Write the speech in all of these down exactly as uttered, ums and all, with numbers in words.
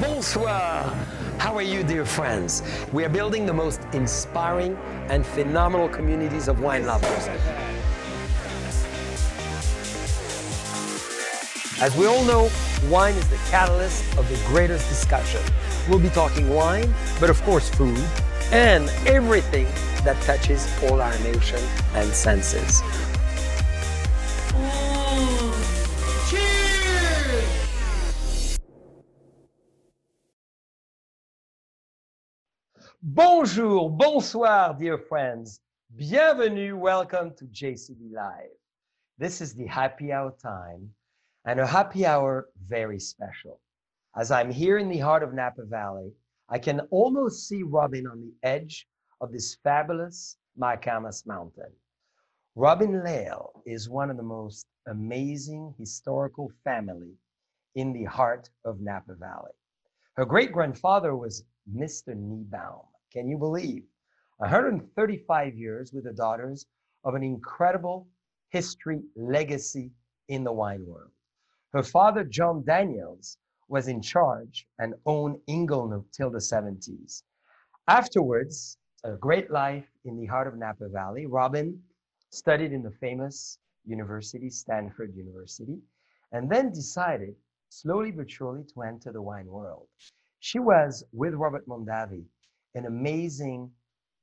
Bonsoir! How are you, dear friends? We are building the most inspiring and phenomenal communities of wine lovers. As we all know, wine is the catalyst of the greatest discussion. We'll be talking wine, but of course food, and everything that touches all our nation and senses. Ooh, cheers! Bonjour, bonsoir, dear friends. Bienvenue, welcome to J C B Live. This is the happy hour time, and a happy hour very special. As I'm here in the heart of Napa Valley, I can almost see Robin on the edge of this fabulous Mayacamas Mountain. Robin Lail is one of the most amazing historical family in the heart of Napa Valley. Her great-grandfather was Mister Niebaum. Can you believe? one hundred thirty-five years with the daughters of an incredible history legacy in the wine world. Her father, John Daniels, was in charge and owned Inglenook till the seventies. Afterwards, a great life in the heart of Napa Valley, Robin studied in the famous university, Stanford University, and then decided, slowly but surely, to enter the wine world. She was, with Robert Mondavi, an amazing,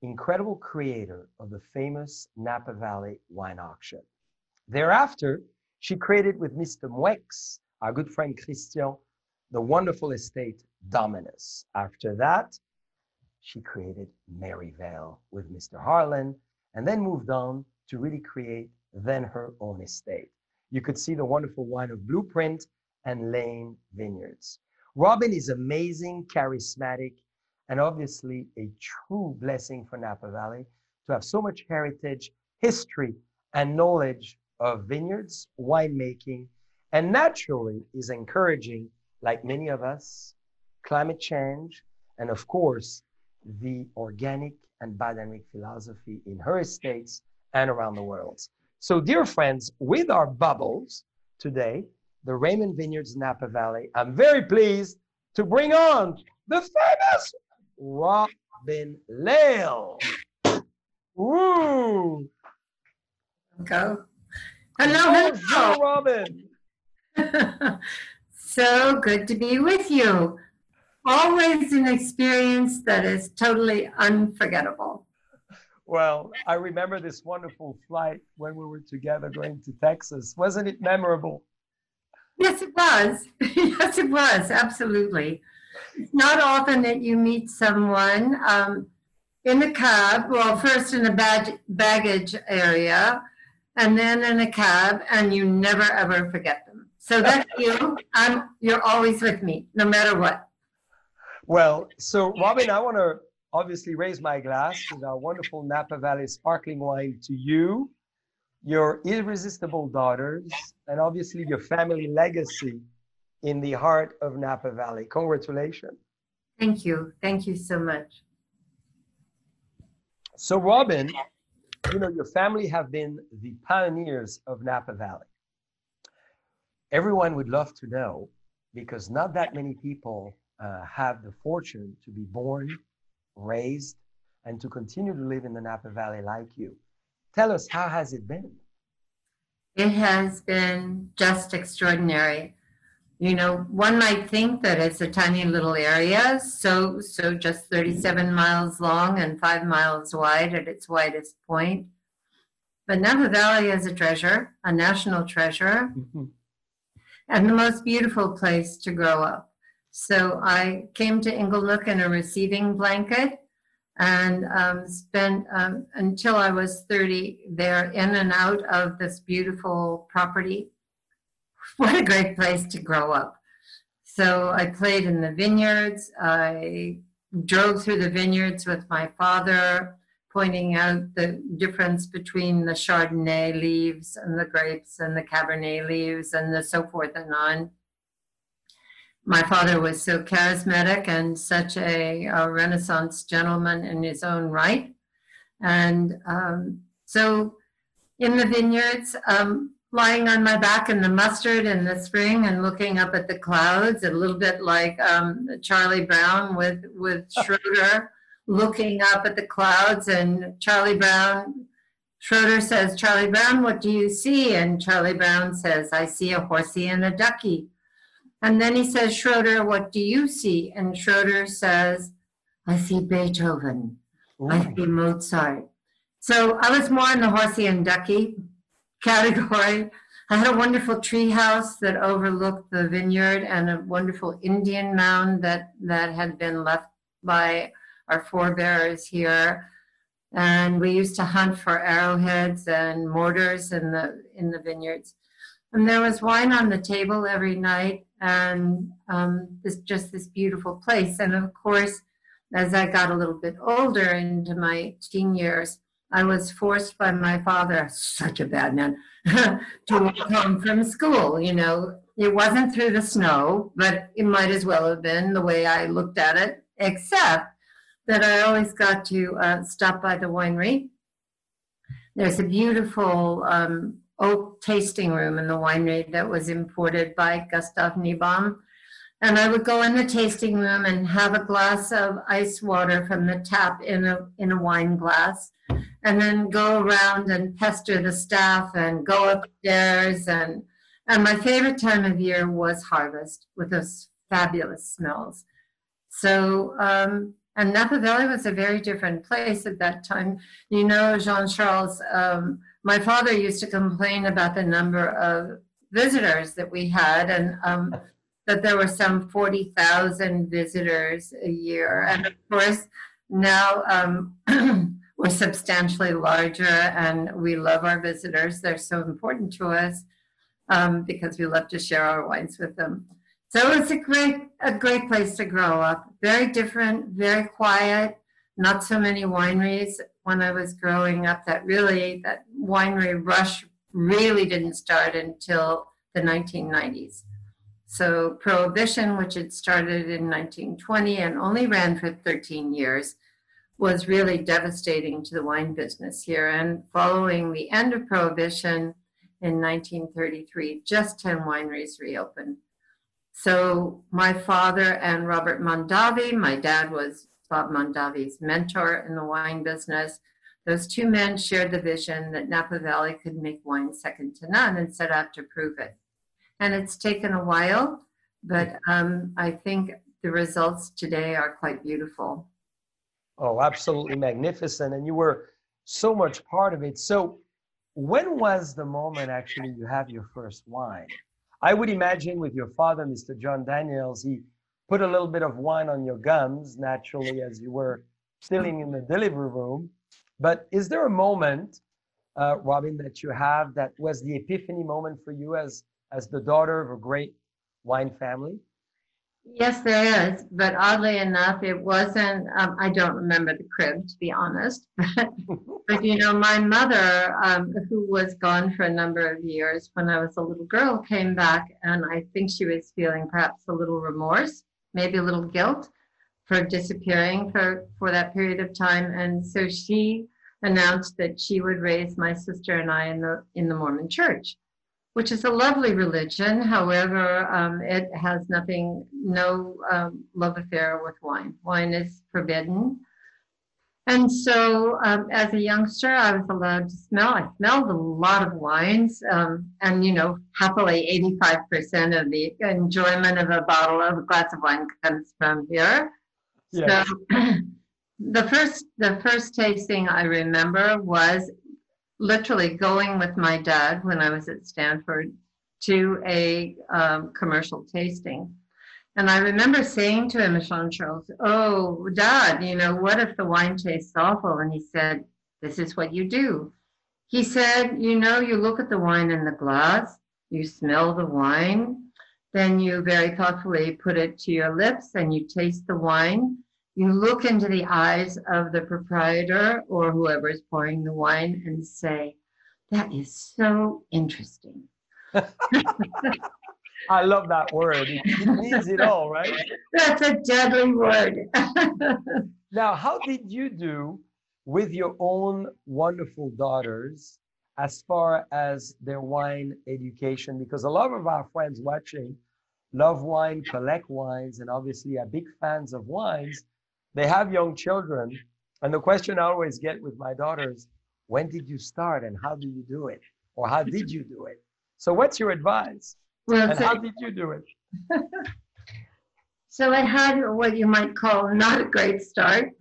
incredible creator of the famous Napa Valley Wine Auction. Thereafter, she created with Mister Moueix, our good friend Christian, the wonderful estate Dominus. After that, she created Maryvale with Mister Harlan, and then moved on to really create then her own estate. You could see the wonderful wine of Blueprint and Lail Vineyards. Robin is amazing, charismatic, and obviously a true blessing for Napa Valley to have so much heritage, history, and knowledge of vineyards, winemaking, and naturally is encouraging, like many of us, climate change, and of course, the organic and biodynamic philosophy in her estates and around the world. So dear friends, with our bubbles today, the Raymond Vineyards Napa Valley, I'm very pleased to bring on the famous Robin Lail. Woo! Go. Hello, hello, Robin. So good to be with you. Always an experience that is totally unforgettable. Well, I remember this wonderful flight when we were together going to Texas. Wasn't it memorable? Yes, it was. Yes, it was. Absolutely. It's not often that you meet someone um, in the cab, well, first in the bag baggage area, and then in a cab, and you never ever forget them. So that's you. I'm, you're always with me, no matter what. Well, so Robin, I want to obviously raise my glass with our wonderful Napa Valley sparkling wine to you, your irresistible daughters, and obviously your family legacy in the heart of Napa Valley. Congratulations. Thank you. Thank you so much. So Robin, you know, your family have been the pioneers of Napa Valley. Everyone would love to know, because not that many people uh, have the fortune to be born, raised, and to continue to live in the Napa Valley like you. Tell us, how has it been? It has been just extraordinary. You know, one might think that it's a tiny little area, so so just thirty-seven miles long and five miles wide at its widest point. But Napa Valley is a treasure, a national treasure, mm-hmm. and the most beautiful place to grow up. So I came to Inglenook in a receiving blanket and um, spent um, until I was thirty there, in and out of this beautiful property. What a great place to grow up. So I played in the vineyards. I drove through the vineyards with my father, pointing out the difference between the Chardonnay leaves and the grapes and the Cabernet leaves and the so forth and on. My father was so charismatic and such a, a Renaissance gentleman in his own right. And um, so in the vineyards, um, lying on my back in the mustard in the spring and looking up at the clouds, a little bit like um, Charlie Brown with, with Schroeder, looking up at the clouds. And Charlie Brown, Schroeder says, Charlie Brown, what do you see? And Charlie Brown says, I see a horsey and a ducky. And then he says, Schroeder, what do you see? And Schroeder says, I see Beethoven. Ooh. I see Mozart. So I was more in the horsey and ducky category. I had a wonderful tree house that overlooked the vineyard and a wonderful Indian mound that, that had been left by our forebears here. And we used to hunt for arrowheads and mortars in the, in the vineyards. And there was wine on the table every night and um, this, just this beautiful place. And of course, as I got a little bit older into my teen years, I was forced by my father, such a bad man, to walk home from school. You know, it wasn't through the snow, but it might as well have been the way I looked at it, except that I always got to uh, stop by the winery. There's a beautiful um, oak tasting room in the winery that was imported by Gustav Niebaum. And I would go in the tasting room and have a glass of ice water from the tap in a, in a wine glass, and then go around and pester the staff and go upstairs. And, and my favorite time of year was harvest with those fabulous smells. So, um, and Napa Valley was a very different place at that time. You know, Jean-Charles, um, my father used to complain about the number of visitors that we had, and um, that there were some forty thousand visitors a year. And of course, now um, we're substantially larger and we love our visitors. They're so important to us um, because we love to share our wines with them. So it's a great, a great place to grow up. Very different, very quiet, not so many wineries. When I was growing up, that really, that winery rush really didn't start until the nineteen nineties. So Prohibition, which had started in nineteen twenty and only ran for thirteen years, was really devastating to the wine business here. And following the end of Prohibition in nineteen thirty-three, just ten wineries reopened. So my father and Robert Mondavi, my dad was Bob Mondavi's mentor in the wine business. Those two men shared the vision that Napa Valley could make wine second to none and set out to prove it. And it's taken a while, but um, I think the results today are quite beautiful. Oh, absolutely magnificent. And you were so much part of it. So when was the moment actually you have your first wine? I would imagine with your father, Mister John Daniels, he put a little bit of wine on your gums, naturally, as you were sitting in the delivery room. But is there a moment, uh, Robin, that you have that was the epiphany moment for you as as the daughter of a great wine family? Yes, there is. But oddly enough, it wasn't, um, I don't remember the crib, to be honest. But, but you know, my mother, um, who was gone for a number of years when I was a little girl, came back, and I think she was feeling perhaps a little remorse, maybe a little guilt for disappearing for, for that period of time. And so she announced that she would raise my sister and I in the in the Mormon church, which is a lovely religion. However, um, it has nothing, no um, love affair with wine. Wine is forbidden. And so um, as a youngster, I was allowed to smell. I smelled a lot of wines. Um, and, you know, happily eighty-five percent of the enjoyment of a bottle of a glass of wine comes from here. Yeah. So the first, the first tasting I remember was literally going with my dad when I was at Stanford to a um, commercial tasting. And I remember saying to him, Jean-Charles, oh, Dad, you know, what if the wine tastes awful? And he said, this is what you do. He said, you know, you look at the wine in the glass, you smell the wine, then you very thoughtfully put it to your lips and you taste the wine. You look into the eyes of the proprietor or whoever is pouring the wine and say, that is so interesting. I love that word. It, it means it all, right? That's a deadly word. Now, how did you do with your own wonderful daughters as far as their wine education, because a lot of our friends watching love wine, collect wines, and obviously are big fans of wines. They have young children. And the question I always get with my daughters, when did you start and how do you do it? Or how did you do it? So what's your advice? Well, and so how did you do it? So I had what you might call not a great start.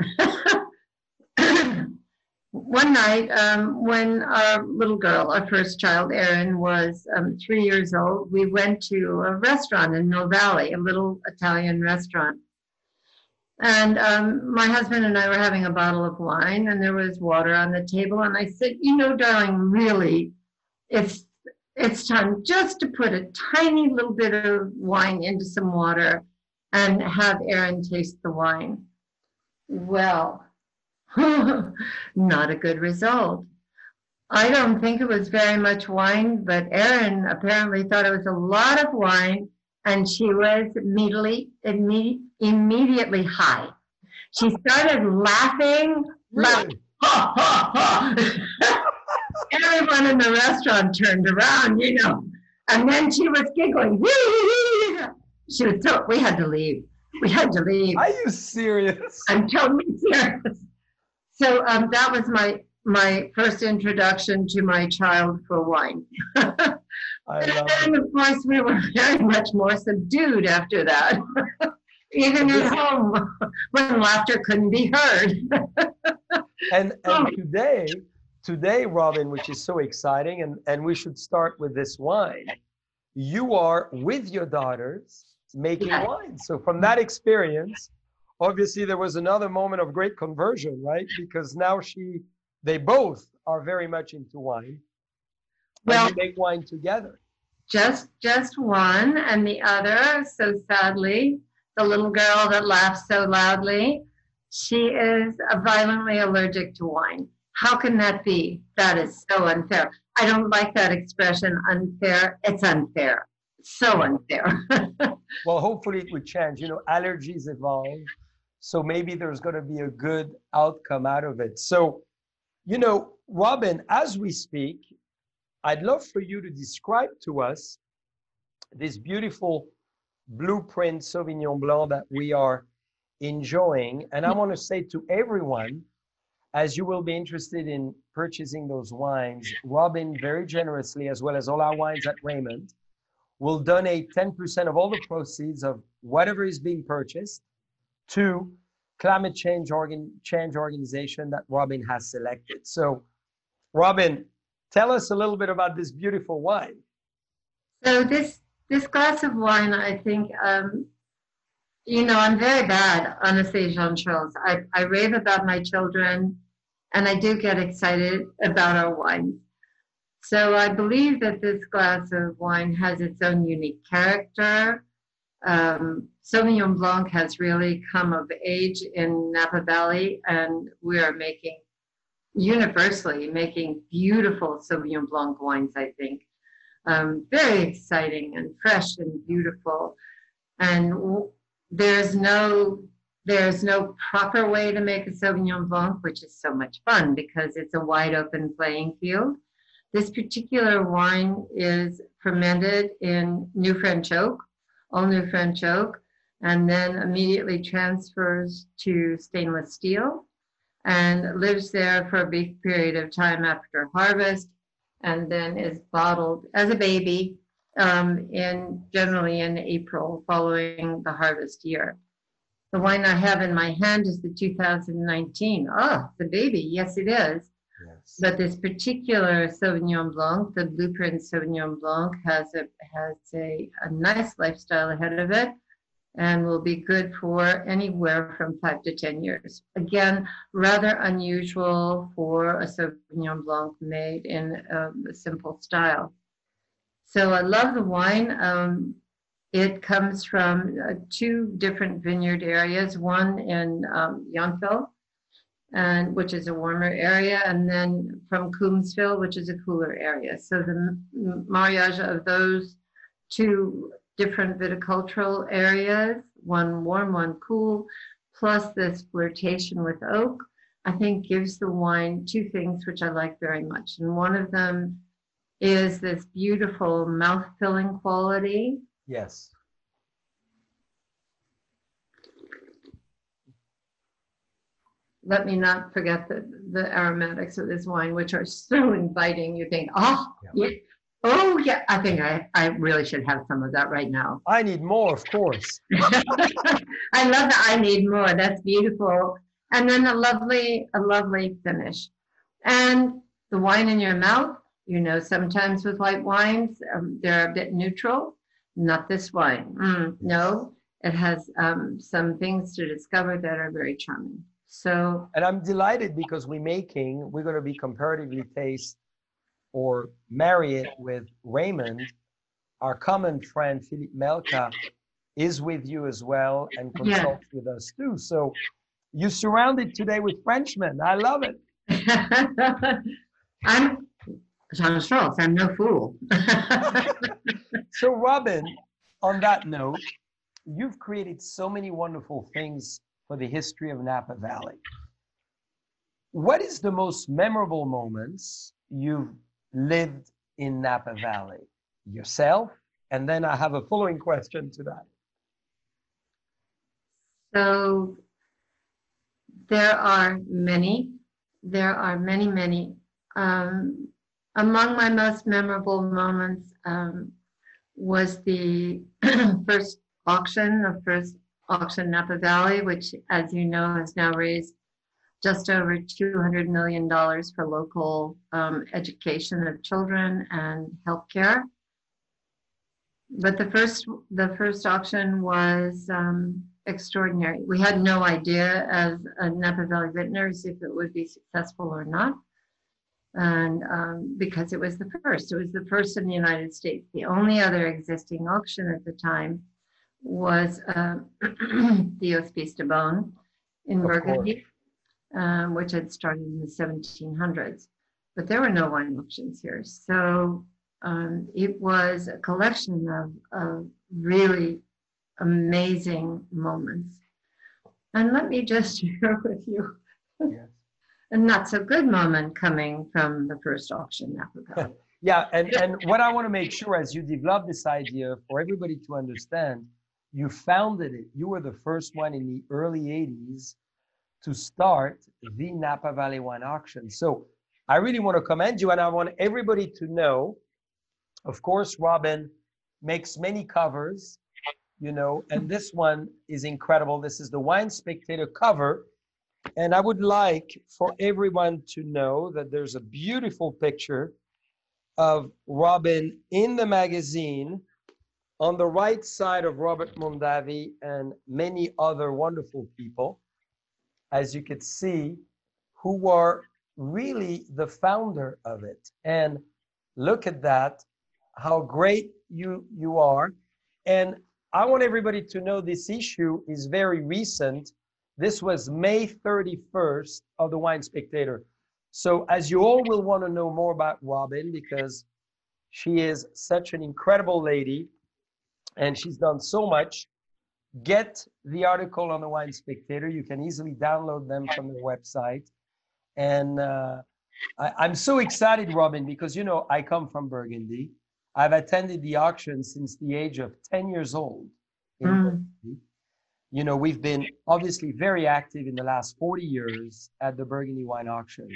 One night um, when our little girl, our first child, Erin, was um, three years old, we went to a restaurant in Mill Valley, a little Italian restaurant. And um, my husband and I were having a bottle of wine, and there was water on the table. And I said, you know, darling, really, it's, it's time just to put a tiny little bit of wine into some water and have Erin taste the wine. Well, not a good result. I don't think it was very much wine, but Erin apparently thought it was a lot of wine, and she was immediately, imme immediately high. She started laughing, really? Like, ha, ha, ha. Everyone in the restaurant turned around, you know, and then she was giggling. She was so, we had to leave. We had to leave. Are you serious? I'm totally serious. So um, that was my, my first introduction to my child for wine. I and then, it. of course, we were very much more subdued after that, even at home, when laughter couldn't be heard. and and today, today, Robin, which is so exciting, and, and we should start with this wine, you are with your daughters making yeah. wine. So from that experience, obviously, there was another moment of great conversion, right? Because now she, they both are very much into wine. Well, and they make wine together. Just, just one and the other. So sadly, the little girl that laughs so loudly, she is violently allergic to wine. How can that be? That is so unfair. I don't like that expression, unfair. It's unfair. So unfair. Well, hopefully it would change. You know, allergies evolve. So maybe there's going to be a good outcome out of it. So, you know, Robin, as we speak, I'd love for you to describe to us this beautiful Blueprint Sauvignon Blanc that we are enjoying. And I want to say to everyone, as you will be interested in purchasing those wines, Robin very generously, as well as all our wines at Raymond, will donate ten percent of all the proceeds of whatever is being purchased to climate change organ change organization that Robin has selected. So Robin, tell us a little bit about this beautiful wine. So this, this glass of wine, I think, um, you know, I'm very bad, honestly, Jean-Charles. I, I rave about my children, and I do get excited about our wine. So I believe that this glass of wine has its own unique character. Um, Sauvignon Blanc has really come of age in Napa Valley, and we are making, universally making beautiful Sauvignon Blanc wines, I think. Um, very exciting and fresh and beautiful. And there's no, there's no proper way to make a Sauvignon Blanc, which is so much fun because it's a wide open playing field. This particular wine is fermented in new French oak, all new French oak, and then immediately transfers to stainless steel and lives there for a big period of time after harvest, and then is bottled as a baby um, in generally in April following the harvest year. The wine I have in my hand is the two thousand nineteen. Oh, the baby, yes it is. Yes. But this particular Sauvignon Blanc, the Blueprint Sauvignon Blanc, has a has a, a nice lifestyle ahead of it, and will be good for anywhere from five to ten years. Again, rather unusual for a Sauvignon Blanc made in um, a simple style. So I love the wine. Um, it comes from uh, two different vineyard areas. One in um, Yountville, and which is a warmer area, and then from Coombsville, which is a cooler area. So the marriage of those two different viticultural areas, one warm, one cool, plus this flirtation with oak, I think gives the wine two things which I like very much. And one of them is this beautiful mouth-filling quality. Yes. Let me not forget the, the aromatics of this wine, which are so inviting. You think, oh, yeah. Yeah, oh, yeah. I think I, I really should have some of that right now. I need more, of course. I love that. I need more. That's beautiful. And then a lovely, a lovely finish. And the wine in your mouth, you know, sometimes with white wines, um, they're a bit neutral. Not this wine. Mm, no, it has um, some things to discover that are very charming. So, and I'm delighted because we're making, we're going to be comparatively taste or marry it with Raymond. Our common friend, Philippe Melka, is with you as well and consults yeah. with us too. So you're surrounded today with Frenchmen. I love it. I'm Jean Charles. I'm no fool. So Robin, on that note, you've created so many wonderful things for the history of Napa Valley. What is the most memorable moments you've lived in Napa Valley yourself? And then I have a following question to that. So there are many, there are many, many. Um, among my most memorable moments um, was the first auction, the first auction Napa Valley, which, as you know, has now raised just over two hundred million dollars for local um, education of children and healthcare. But the first, the first auction was um, extraordinary. We had no idea as a Napa Valley Vintners if it would be successful or not. And um, because it was the first, it was the first in the United States. The only other existing auction at the time was uh, the Hospice de Beaune in Burgundy, um, which had started in the seventeen hundreds. But there were no wine auctions here. So um, it was a collection of, of really amazing moments. And let me just share with you yes. a not so good moment coming from the first auction. Yeah, and, and what I want to make sure as you develop this idea for everybody to understand, you founded it. You were the first one in the early eighties to start the Napa Valley Wine Auction. So I really want to commend you, and I want everybody to know, of course, Robin makes many covers, you know, and this one is incredible. This is the Wine Spectator cover. And I would like for everyone to know that there's a beautiful picture of Robin in the magazine, on the right side of Robert Mondavi and many other wonderful people, as you could see, who were really the founder of it. And look at that, how great you, you are. And I want everybody to know this issue is very recent. This was May thirty-first of the Wine Spectator. So as you all will want to know more about Robin, because she is such an incredible lady, and she's done so much. Get the article on the Wine Spectator. You can easily download them from the website. And uh, I, I'm so excited, Robin, because, you know, I come from Burgundy. I've attended the auction since the age of ten years old. In mm. Burgundy. You know, we've been obviously very active in the last forty years at the Burgundy Wine Auction.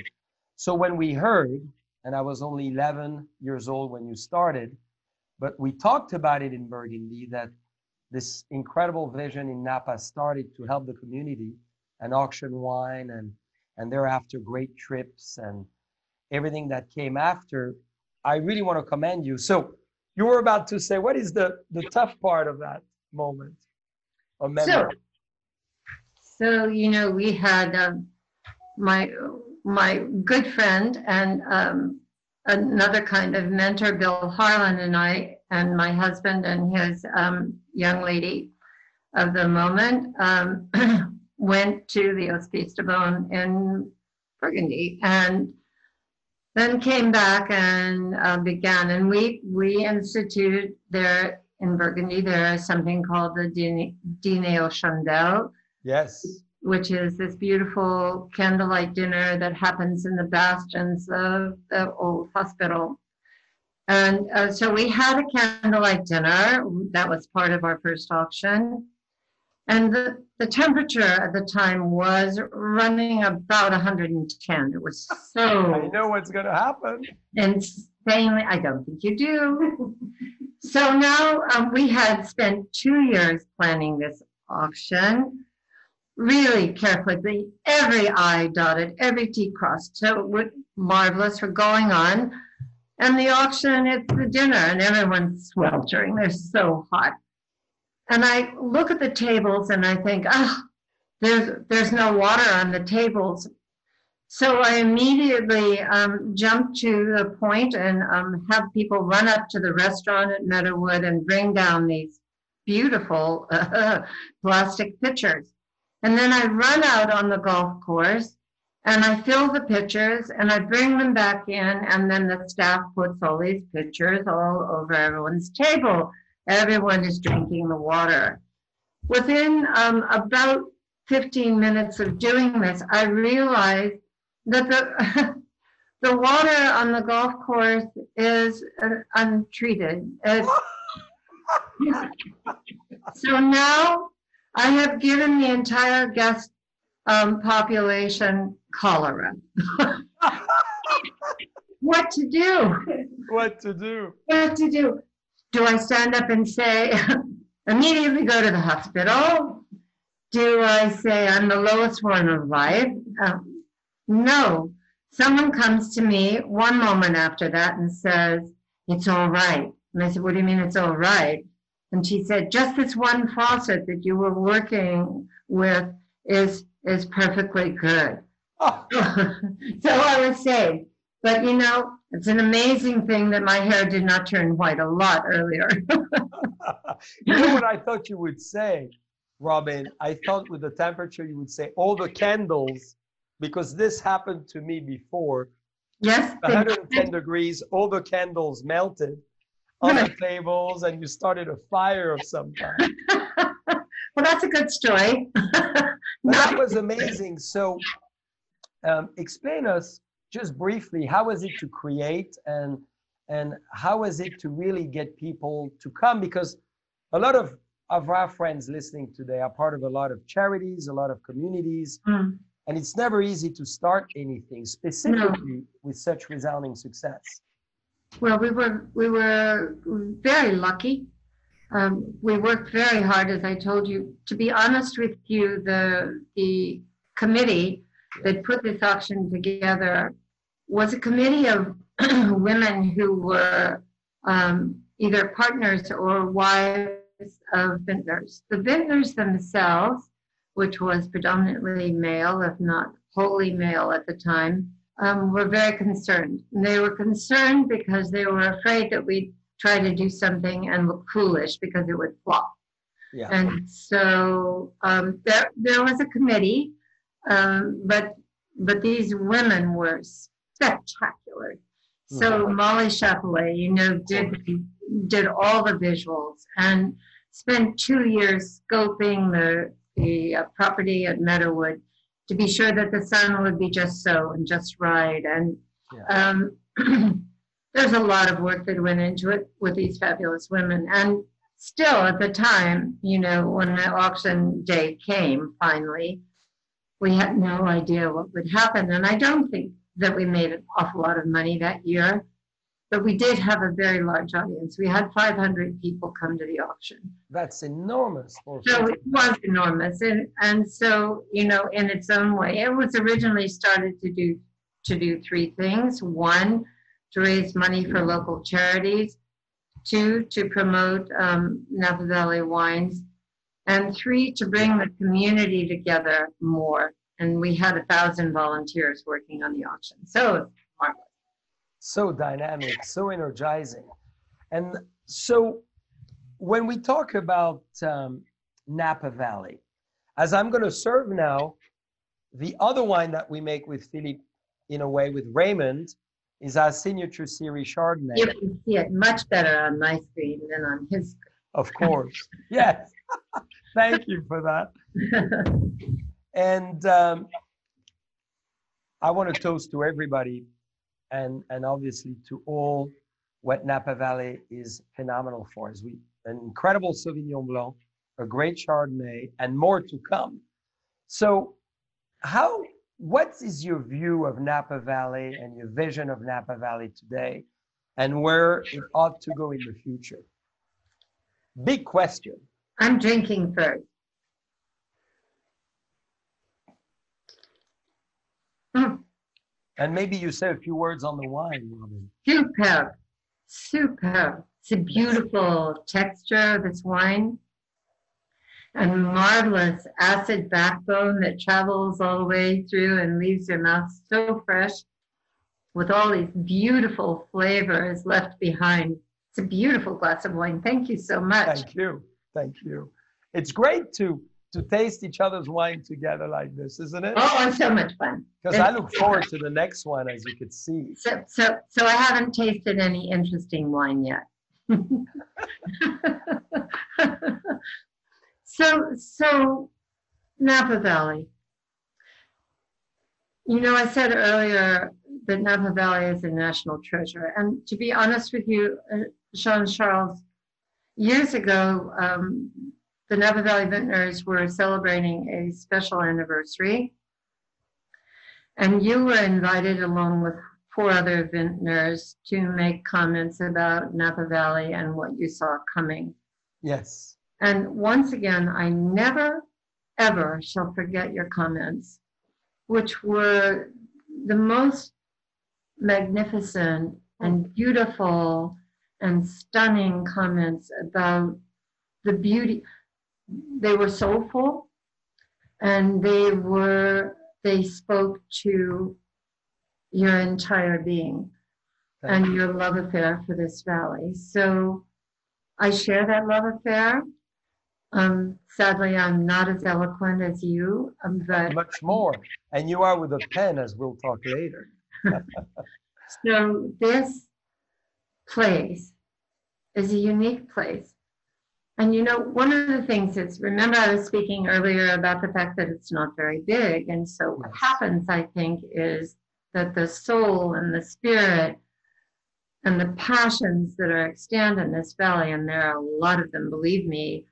So when we heard, and I was only eleven years old when you started, but we talked about it in Burgundy, that this incredible vision in Napa started to help the community and auction wine, and, and thereafter great trips and everything that came after. I really want to commend you. So you were about to say, what is the, the tough part of that moment? Or memory? So, so, you know, we had um, my, my good friend and um, another kind of mentor, Bill Harlan, and I, and my husband and his um, young lady of the moment, um, went to the Hospice de Beaune in Burgundy, and then came back and uh, began. And we we instituted there in Burgundy, there is something called the Dîner aux Chandelles. Yes. which is this beautiful candlelight dinner that happens in the bastions of the old hospital. And uh, so we had a candlelight dinner. That was part of our first auction. And the, the temperature at the time was running about one hundred ten. It was so... I know what's going to happen. Insanely. I don't think you do. So now um, we had spent two years planning this auction, really carefully. Every I dotted, every T crossed. So it was marvelous for going on. And the auction, it's the dinner, and everyone's sweltering. They're so hot. And I look at the tables, and I think, oh, there's, there's no water on the tables. So I immediately um, jumped to the point and um, have people run up to the restaurant at Meadowood and bring down these beautiful uh, plastic pitchers. And then I run out on the golf course, and I fill the pitchers, and I bring them back in, and then the staff puts all these pitchers all over everyone's table. Everyone is drinking the water. Within um, about fifteen minutes of doing this, I realized that the, the water on the golf course is uh, untreated. It's, so now I have given the entire guest um, population cholera. What to do? What to do? What to do? Do I stand up and say, immediately go to the hospital? Do I say I'm the lowest one alive? Um, no. Someone comes to me one moment after that and says, it's all right. And I said, what do you mean it's all right? And she said, just this one faucet that you were working with is is perfectly good. Oh. So I was saved. But, you know, it's an amazing thing that my hair did not turn white a lot earlier. You know what I thought you would say, Robin? I thought with the temperature you would say all the candles, because this happened to me before. Yes. one hundred ten degrees, all the candles melted on the tables, and you started a fire of some kind. Well, that's a good story. That was amazing. So um, explain us just briefly, how was it to create, and and how was it to really get people to come? Because a lot of, of our friends listening today are part of a lot of charities, a lot of communities, mm. and it's never easy to start anything, specifically no. with such resounding success. Well, we were, we were very lucky. Um, we worked very hard, as I told you. To be honest with you, the the committee that put this auction together was a committee of women who were um, either partners or wives of vintners. The vintners themselves, which was predominantly male, if not wholly male at the time, um, were very concerned. And they were concerned because they were afraid that we'd try to do something and look foolish because it would flop. Yeah. And so um, there, there was a committee. Um, but but these women were spectacular. So mm-hmm. Molly Chapelet, you know, did did all the visuals and spent two years scoping the the uh, property at Meadowood to be sure that the sun would be just so and just right. And yeah. um, there's a lot of work that went into it with these fabulous women. And still, at the time, you know, when the auction day came finally, we had no idea what would happen. And I don't think that we made an awful lot of money that year, but we did have a very large audience. We had five hundred people come to the auction. That's enormous. So it was enormous. And, and so, you know, in its own way, it was originally started to do, to do three things. One, to raise money for local charities. Two, to promote um, Napa Valley wines. And three, to bring the community together more. And we had a thousand volunteers working on the auction. So marvelous. So dynamic, so energizing. And so when we talk about um, Napa Valley, as I'm going to serve now, the other wine that we make with Philippe, in a way, with Raymond, is our signature series Chardonnay. You can see it much better on my screen than on his screen. Of course. Yes. Thank you for that. And um, I want to toast to everybody, and and obviously to all what Napa Valley is phenomenal for. Is we an incredible Sauvignon Blanc, a great Chardonnay, and more to come. So, how? What is your view of Napa Valley and your vision of Napa Valley today, and where it ought to go in the future? Big question. I'm drinking first. Mm. And maybe you say a few words on the wine, Robin. Superb, superb. It's a beautiful texture of this wine, and marvelous acid backbone that travels all the way through and leaves your mouth so fresh with all these beautiful flavors left behind. It's a beautiful glass of wine. Thank you so much. Thank you. Thank you. It's great to to taste each other's wine together like this, isn't it? Oh, it's so much fun. Because I look forward to the next one, as you could see. So, so, so I haven't tasted any interesting wine yet. So, so Napa Valley. You know, I said earlier that Napa Valley is a national treasure. And to be honest with you, Jean-Charles, years ago, um, the Napa Valley Vintners were celebrating a special anniversary. And you were invited, along with four other vintners, to make comments about Napa Valley and what you saw coming. Yes. And once again, I never, ever shall forget your comments, which were the most magnificent and beautiful and stunning comments about the beauty. They were soulful, and they were, they spoke to your entire being Thank and you. Your love affair for this valley. So I share that love affair. Um, sadly, I'm not as eloquent as you, um, but much more. And you are with a pen, as we'll talk later. So this place is a unique place. And you know, one of the things is, remember I was speaking earlier about the fact that it's not very big. And so what happens, I think, is that the soul and the spirit and the passions that are extant in this valley, and there are a lot of them, believe me,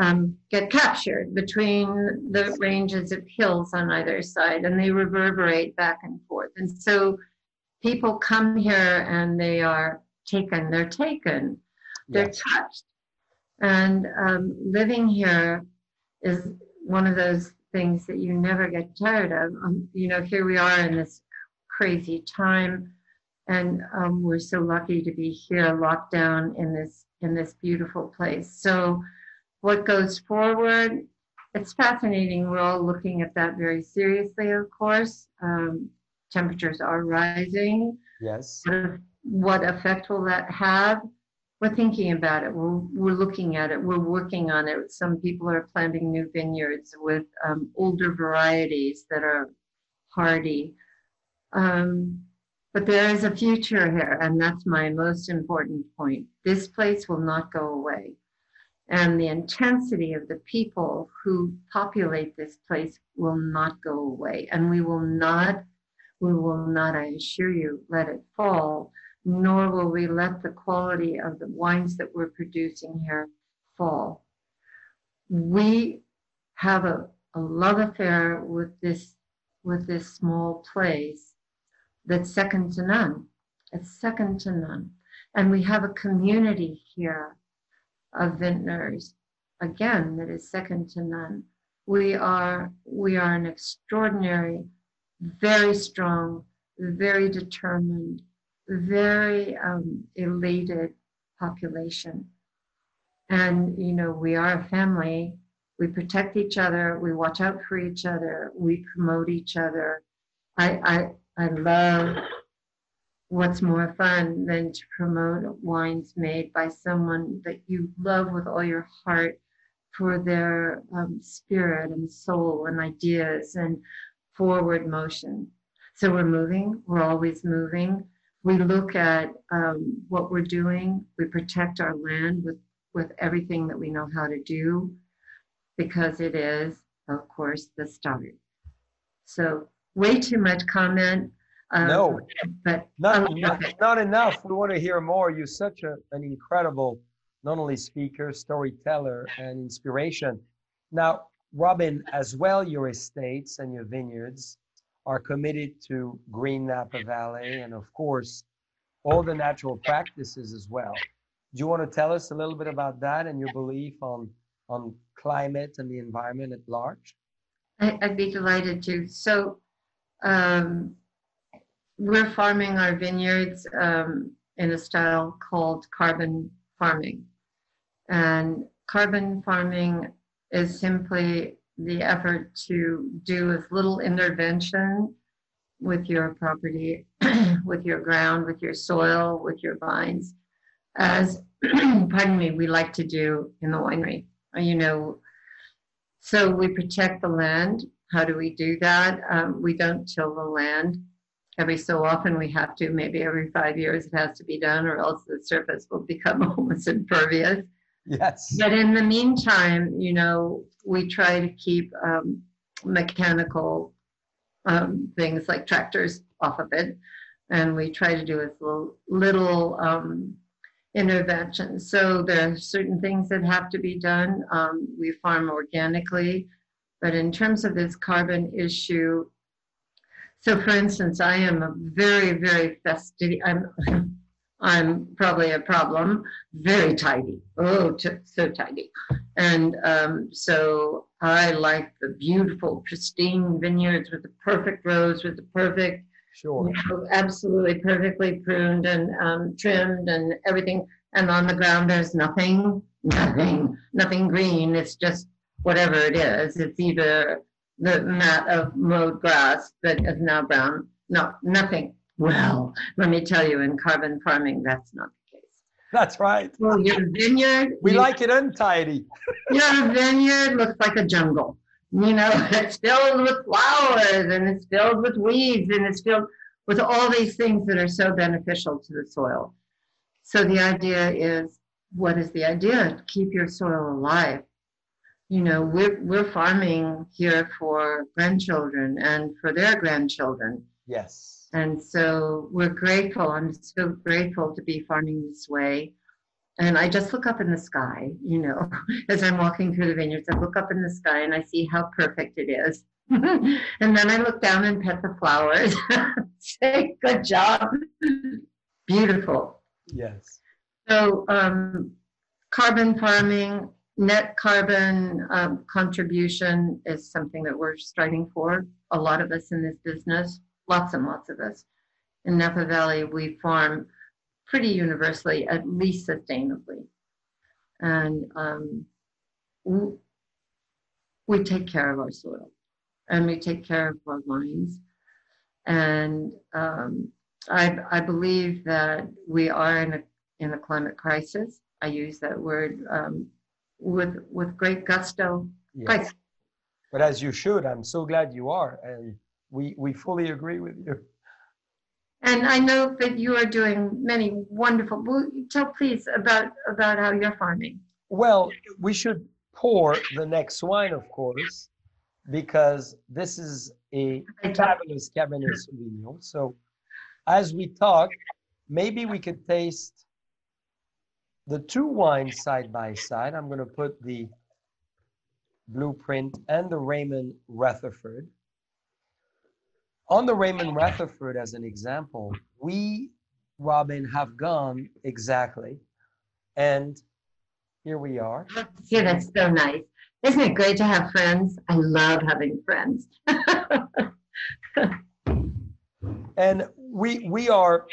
Um, get captured between the ranges of hills on either side, and they reverberate back and forth. And so people come here and they are taken, they're taken, they're yes. touched. And um, living here is one of those things that you never get tired of. Um, you know, here we are in this crazy time, and um, we're so lucky to be here locked down in this, in this beautiful place. So what goes forward? It's fascinating. We're all looking at that very seriously, of course. Um, temperatures are rising. Yes. What effect will that have? We're thinking about it. We're, we're looking at it. We're working on it. Some people are planting new vineyards with um, older varieties that are hardy. Um, but there is a future here, and that's my most important point. This place will not go away. And the intensity of the people who populate this place will not go away. And we will not, we will not, I assure you, let it fall, nor will we let the quality of the wines that we're producing here fall. We have a, a love affair with this, with this small place that's second to none. It's second to none. And we have a community here of vintners, again, that is second to none. We are, we are an extraordinary, very strong, very determined, very um, elated population. And, you know, we are a family. We protect each other. We watch out for each other. We promote each other. I, I, I love what's more fun than to promote wines made by someone that you love with all your heart for their um, spirit and soul and ideas and forward motion. So we're moving, we're always moving. We look at um, what we're doing. We protect our land with, with everything that we know how to do, because it is of course, the start. So way too much comment. Um, no, but not, not, not enough. We want to hear more. You're such a, an incredible, not only speaker, storyteller, and inspiration. Now, Robin, as well, your estates and your vineyards are committed to Green Napa Valley and, of course, all the natural practices as well. Do you want to tell us a little bit about that and your belief on, on climate and the environment at large? I, I'd be delighted to. So um, we're farming our vineyards um, in a style called carbon farming. And carbon farming is simply the effort to do as little intervention with your property, with your ground, with your soil, with your vines, as, pardon me, we like to do in the winery, you know. So we protect the land. How do we do that? Um, we don't till the land. Every so often we have to, maybe every five years it has to be done, or else the surface will become almost impervious. Yes. But in the meantime, you know, we try to keep um, mechanical um, things like tractors off of it. And we try to do as little, little um, intervention. So there are certain things that have to be done. Um, we farm organically, but in terms of this carbon issue, so for instance, I am a very, very festive, I'm, I'm probably a problem, very tidy, oh, t so tidy. And um, so I like the beautiful, pristine vineyards with the perfect rows, with the perfect, sure, you know, absolutely perfectly pruned and um, trimmed and everything. And on the ground, there's nothing, nothing, nothing green. It's just whatever it is. It's either the mat of mowed grass that is now brown. No, nothing. Well, let me tell you, in carbon farming, that's not the case. That's right. Well, your vineyard. We you, like it untidy. Your vineyard looks like a jungle. You know, it's filled with flowers, and it's filled with weeds, and it's filled with all these things that are so beneficial to the soil. So the idea is, what is the idea? Keep your soil alive. You know, we're, we're farming here for grandchildren and for their grandchildren. Yes. And so we're grateful. I'm so grateful to be farming this way. And I just look up in the sky, you know, as I'm walking through the vineyards, I look up in the sky and I see how perfect it is. And then I look down and pet the flowers, say, good job, beautiful. Yes. So um, carbon farming, net carbon um, contribution is something that we're striving for. A lot of us in this business, lots and lots of us. In Napa Valley, we farm pretty universally, at least sustainably. And um, we, we take care of our soil and we take care of our vines. And um, I, I believe that we are in a, in a climate crisis. I use that word um, with, with great gusto. Yes. But as you should, I'm so glad you are. And we, we fully agree with you. And I know that you are doing many wonderful, will you tell please about, about how you're farming. Well, we should pour the next wine, of course, because this is a fabulous Cabernet Sauvignon. So as we talk, maybe we could taste the two wines side by side. I'm going to put the Blueprint and the Raymond Rutherford. On the Raymond Rutherford, as an example, we, Robin, have gone exactly, and here we are. Yeah, that's so nice. Isn't it great to have friends? I love having friends. And we, we are,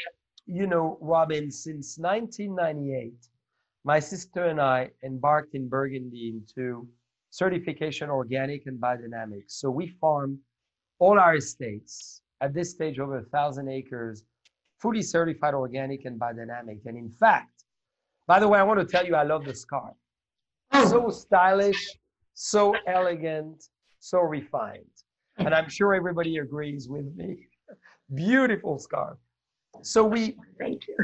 you know, Robin, since nineteen ninety-eight, my sister and I embarked in Burgundy into certification organic and biodynamic. So we farm all our estates, at this stage over a thousand acres, fully certified organic and biodynamic. And in fact, by the way, I want to tell you, I love the scarf. So stylish, so elegant, so refined. And I'm sure everybody agrees with me. Beautiful scarf. So we, thank you.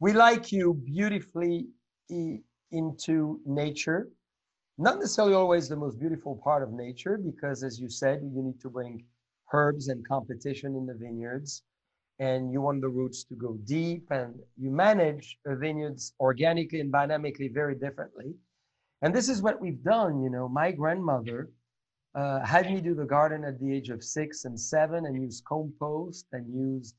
We like you beautifully into nature, Not necessarily always the most beautiful part of nature, because as you said, you need to bring herbs and competition in the vineyards, and you want the roots to go deep, and you manage vineyards organically and dynamically very differently. And this is what we've done. You know, my grandmother uh, had me do the garden at the age of six and seven and used compost and used,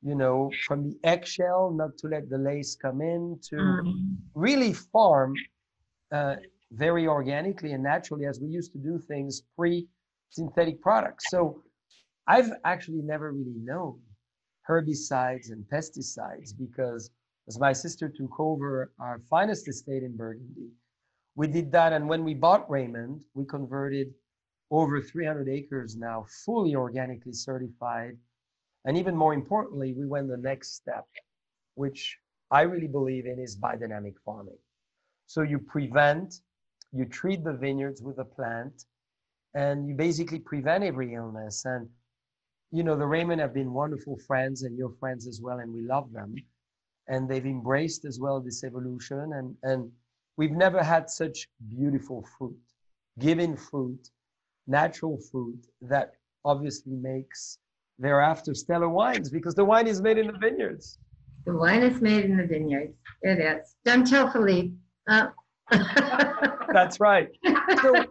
you know, from the eggshell, not to let the lace come in, to mm. really farm uh, very organically and naturally, as we used to do things pre-synthetic products. So I've actually never really known herbicides and pesticides, because as my sister took over our finest estate in Burgundy, we did that. And when we bought Raymond, we converted over three hundred acres now, fully organically certified. And even more importantly, we went the next step, which I really believe in is biodynamic farming. So you prevent, you treat the vineyards with a plant, and you basically prevent every illness. And, you know, the Raymond have been wonderful friends, and your friends as well, and we love them. And they've embraced as well this evolution. And, and we've never had such beautiful fruit, given fruit, natural fruit, that obviously makes thereafter stellar wines, because the wine is made in the vineyards. The wine is made in the vineyards. It is. Don't tell Philippe. Oh. That's right. So,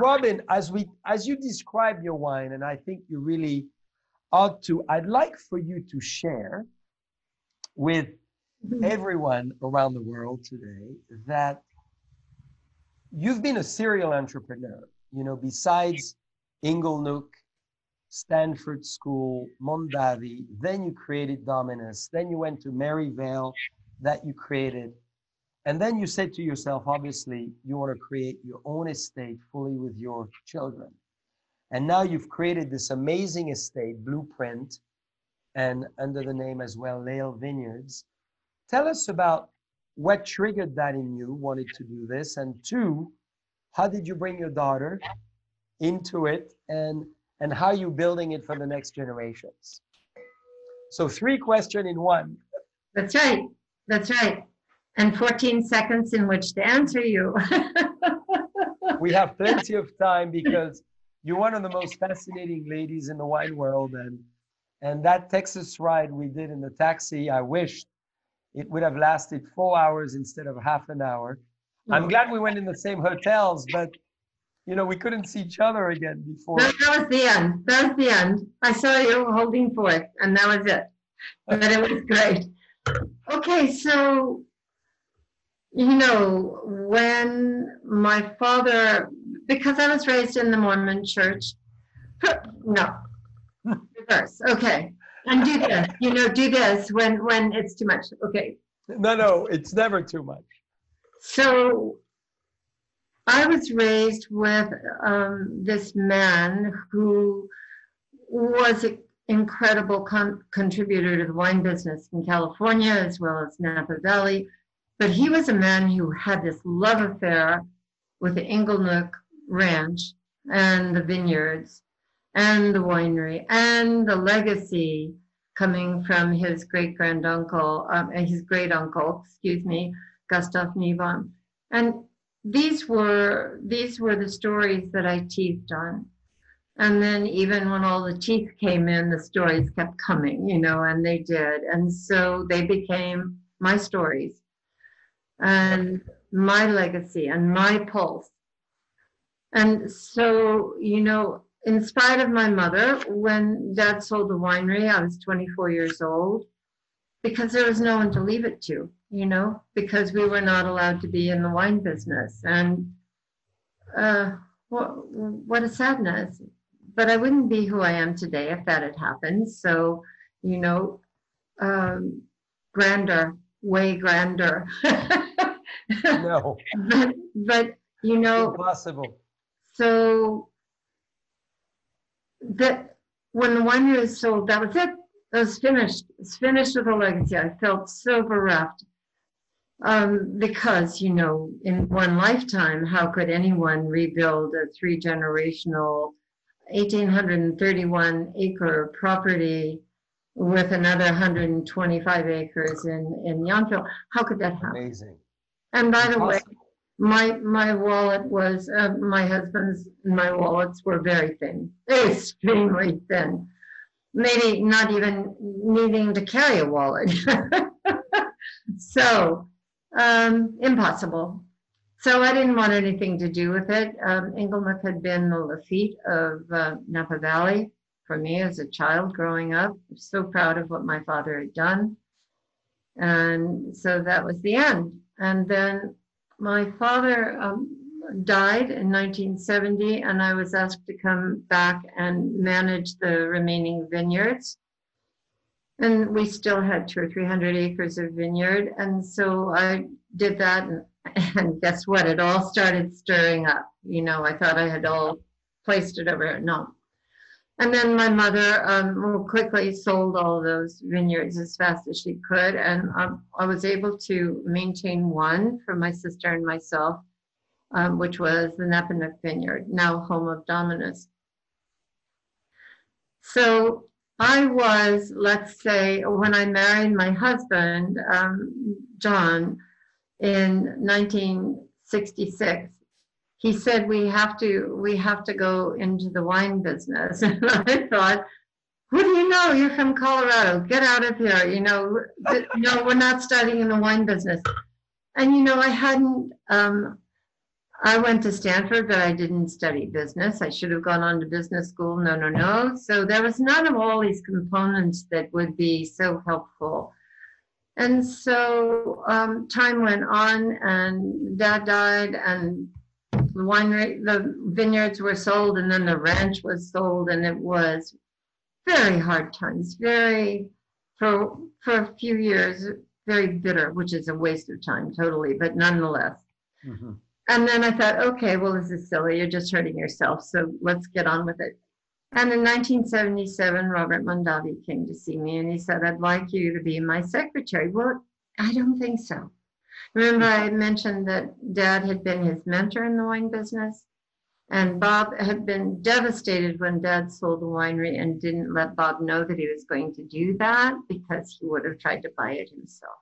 Robin, as we as you describe your wine, and I think you really ought to, I'd like for you to share with mm-hmm. everyone around the world today that you've been a serial entrepreneur. You know, besides Inglenook, Stanford School, Mondavi, then you created Dominus, then you went to Maryvale that you created. And then you said to yourself, obviously, you want to create your own estate fully with your children. And now you've created this amazing estate, Blueprint, and under the name as well, Lail Vineyards. Tell us about what triggered that in you, wanted to do this, and two, how did you bring your daughter into it, and and how you're building it for the next generations. So three questions in one. That's right. That's right. And fourteen seconds in which to answer you. We have plenty of time, because you're one of the most fascinating ladies in the wine world. And, and that Texas ride we did in the taxi, I wished it would have lasted four hours instead of half an hour. I'm glad we went in the same hotels, but you know, we couldn't see each other again before. That, that was the end. That was the end. I saw you holding forth, and that was it. But it was great. Okay, so, you know, when my father, because I was raised in the Mormon church, no, reverse, okay. And do this, you know, do this when, when it's too much, okay. No, no, it's never too much. So I was raised with um, this man who was an incredible con- contributor to the wine business in California, as well as Napa Valley. But he was a man who had this love affair with the Inglenook Ranch and the vineyards and the winery and the legacy coming from his great-granduncle, um, his great-uncle, excuse me, Gustav Niebaum. And These were these were the stories that I teethed on. And then even when all the teeth came in, the stories kept coming, you know, and they did. And so they became my stories and my legacy and my pulse. And so, you know, in spite of my mother, when Dad sold the winery, I was twenty-four years old, because there was no one to leave it to. You know, because we were not allowed to be in the wine business. And uh, what, what a sadness. But I wouldn't be who I am today if that had happened. So, you know, um, grander, way grander. No. But, but, you know. Impossible. So that when the winery was sold, that was it. It was finished. It was finished with a legacy. I felt so bereft. Um, because, you know, in one lifetime, how could anyone rebuild a three-generational one thousand eight hundred thirty-one acre property with another one hundred twenty-five acres in, in Yountville? How could that happen? Amazing. And by the Impossible. way, My my wallet was uh, my husband's. My wallets were very thin, extremely thin. Maybe not even needing to carry a wallet. So um, impossible. So I didn't want anything to do with it. Um, Inglenook had been the Lafitte of uh, Napa Valley for me as a child growing up. I'm so proud of what my father had done. And so that was the end. And then my father um, died in nineteen seventy, and I was asked to come back and manage the remaining vineyards. And we still had two or three hundred acres of vineyard. And so I did that, and, and guess what? It all started stirring up. You know, I thought I had all placed it over. No. And then my mother um, quickly sold all those vineyards as fast as she could. And um, I was able to maintain one for my sister and myself, um, which was the Niebaum Vineyard, now home of Dominus. So I was, let's say, when I married my husband, um, John, in nineteen sixty-six, he said, we have to we have to go into the wine business. And I thought, what do you know? You're from Colorado. Get out of here. You know, no, we're not starting in the wine business. And, you know, I hadn't, um, I went to Stanford, but I didn't study business. I should have gone on to business school. No, no, no. So there was none of all these components that would be so helpful. And so um, time went on, and Dad died, and the winery, the vineyards were sold, and then the ranch was sold, and it was very hard times, very, for, for a few years, very bitter, which is a waste of time, totally, but nonetheless. Mm-hmm. And then I thought, okay, well, this is silly. You're just hurting yourself, so let's get on with it. And in nineteen seventy-seven, Robert Mondavi came to see me, and he said, I'd like you to be my secretary. Well, I don't think so. Remember, I mentioned that Dad had been his mentor in the wine business, and Bob had been devastated when Dad sold the winery and didn't let Bob know that he was going to do that, because he would have tried to buy it himself.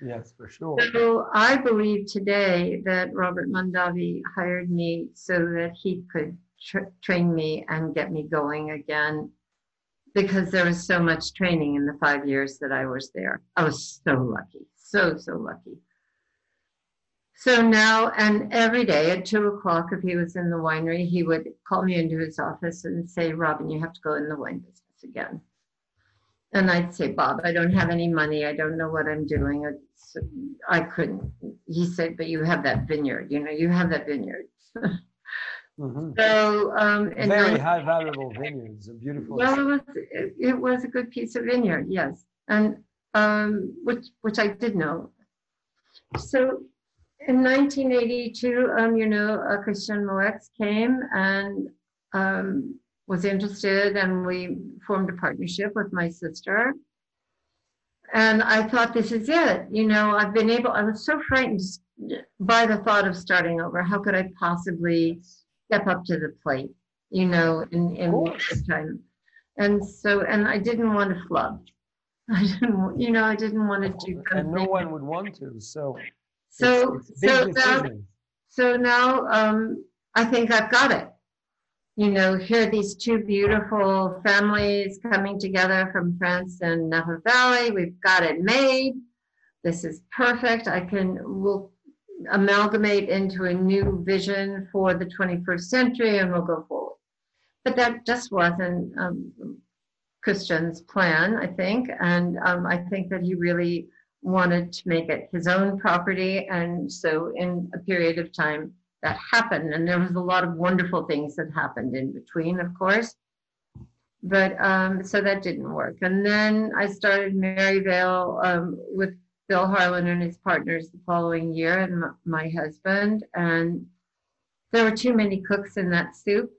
Yes, for sure. So I believe today that Robert Mondavi hired me so that he could tra train me and get me going again, because there was so much training in the five years that I was there. I was so lucky, so, so lucky. So now, and every day at two o'clock, if he was in the winery, he would call me into his office and say, Robin, you have to go in the wine business again. And I'd say, Bob, I don't have any money. I don't know what I'm doing. It's, I couldn't. He said, but you have that vineyard. You know, you have that vineyard. Mm-hmm. So um, and very high valuable vineyards, a beautiful. Well, it was, it, it was a good piece of vineyard, yes, and um, which which I did know. So. In nineteen eighty-two, um, you know, uh, Christian Moueix came and um, was interested, and we formed a partnership with my sister. And I thought, this is it. You know, I've been able, I was so frightened by the thought of starting over. How could I possibly step up to the plate, you know, in, in time? And so, and I didn't want to flub. I didn't, you know, I didn't want to do something. And no one would want to, so. So, it's, it's so, now, so now um, I think I've got it. You know, here are these two beautiful families coming together from France and Napa Valley. We've got it made. This is perfect. I can, we'll amalgamate into a new vision for the twenty-first century, and we'll go forward. But that just wasn't um, Christian's plan, I think. And um, I think that he really wanted to make it his own property. And so in a period of time that happened, and there was a lot of wonderful things that happened in between, of course, but um, so that didn't work. And then I started Maryvale um, with Bill Harlan and his partners the following year, and my husband, and there were too many cooks in that soup.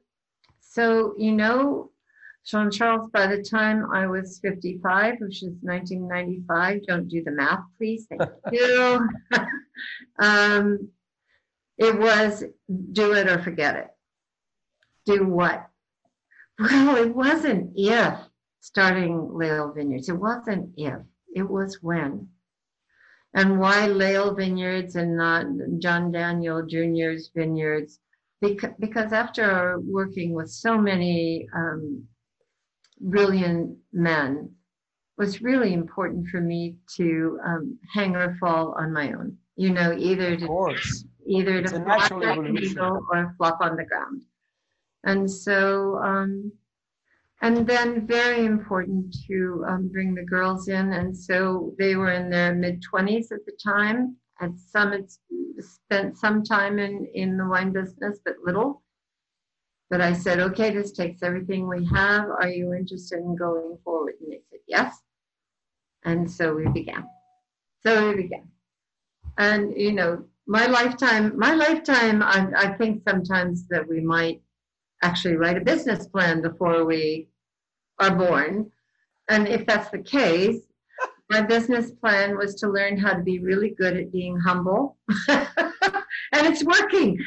So, you know, Sean Charles, by the time I was fifty-five, which is nineteen ninety-five, don't do the math, please, thank you. um, it was do it or forget it. Do what? Well, it wasn't if starting Lail Vineyards. It wasn't if. It was when. And why Lail Vineyards and not John Daniel Junior's vineyards? Because, because after working with so many um, brilliant men, it was really important for me to um, hang or fall on my own. You know, either to, either to flop like an eagle or flop on the ground. And so, um, and then very important to um, bring the girls in. And so they were in their mid twenties at the time. And some had spent some time in, in the wine business, but little. But I said, okay, this takes everything we have. Are you interested in going forward? And they said, yes. And so we began. So we began. And, you know, my lifetime, my lifetime, I, I think sometimes that we might actually write a business plan before we are born. And if that's the case, my business plan was to learn how to be really good at being humble. And it's working.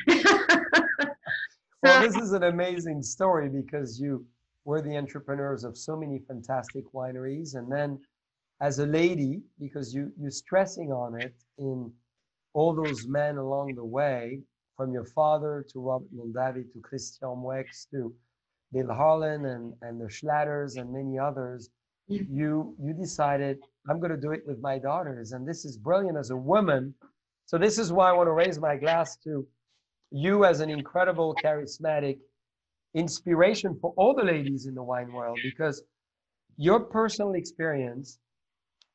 Well, this is an amazing story because you were the entrepreneurs of so many fantastic wineries. And then as a lady, because you, you're stressing on it in all those men along the way, from your father to Robert Mondavi to Christian Moueix to Bill Harlan and, and the Schlatters and many others, you you decided, I'm going to do it with my daughters. And this is brilliant as a woman. So this is why I want to raise my glass to you as an incredible, charismatic inspiration for all the ladies in the wine world, because your personal experience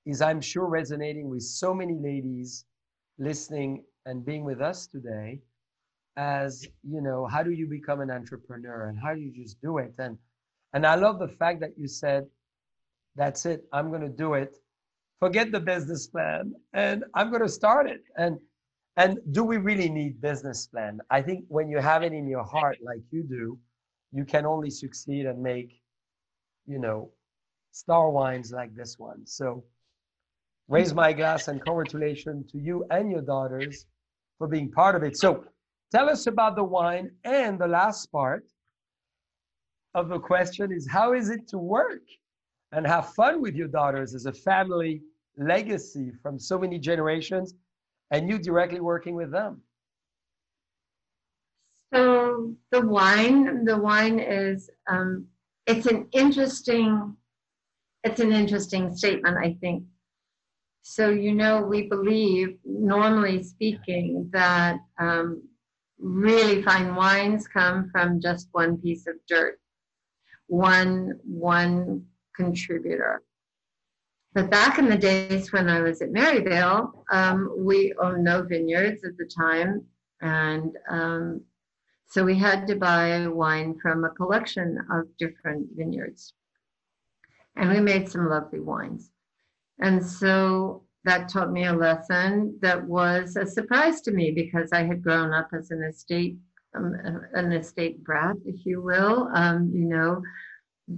is, I'm sure, resonating with so many ladies listening and being with us today as, you know, how do you become an entrepreneur and how do you just do it? And, and I love the fact that you said, that's it, I'm going to do it. Forget the business plan and I'm going to start it. And, and do we really need business plan? I think when you have it in your heart, like you do, you can only succeed and make, you know, star wines like this one. So raise my glass and congratulations to you and your daughters for being part of it. So tell us about the wine, and the last part of the question is, how is it to work and have fun with your daughters as a family legacy from so many generations, and you directly working with them? So the wine, the wine is, um, it's an interesting, it's an interesting statement, I think. So, you know, we believe, normally speaking, that um, really fine wines come from just one piece of dirt, one, one, contributor. But back in the days when I was at Maryvale, um, we owned no vineyards at the time. And um, so we had to buy wine from a collection of different vineyards. And we made some lovely wines. And so that taught me a lesson that was a surprise to me, because I had grown up as an estate, um, an estate brat, if you will, um, you know,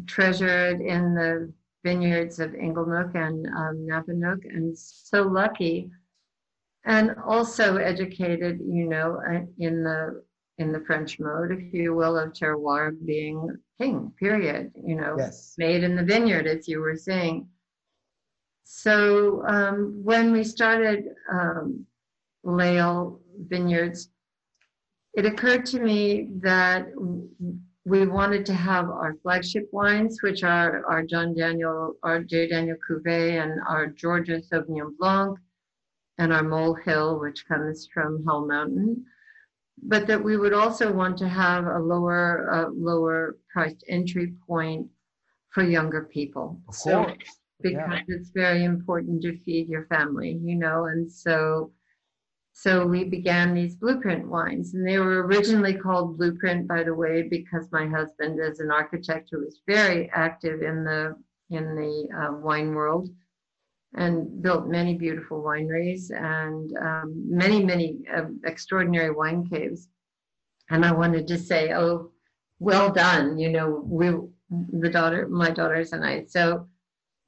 treasured in the vineyards of Inglenook and um, Napa Nook, and so lucky, and also educated, you know, in the in the French mode, if you will, of terroir being king, period, you know, yes. Made in the vineyard, as you were saying. So um, when we started um, Lail Vineyards, it occurred to me that we wanted to have our flagship wines, which are our John Daniel, our J. Daniel Cuvée, and our Georgia Sauvignon Blanc, and our Mole Hill, which comes from Hell Mountain. But that we would also want to have a lower, uh, lower priced entry point for younger people. Of course. So, because yeah. It's very important to feed your family, you know, and so. So we began these Blueprint wines, and they were originally called Blueprint, by the way, because my husband is an architect who was very active in the in the uh, wine world, and built many beautiful wineries and um, many many uh, extraordinary wine caves. And I wanted to say, oh, well done, you know, we the daughter, my daughters and I. So,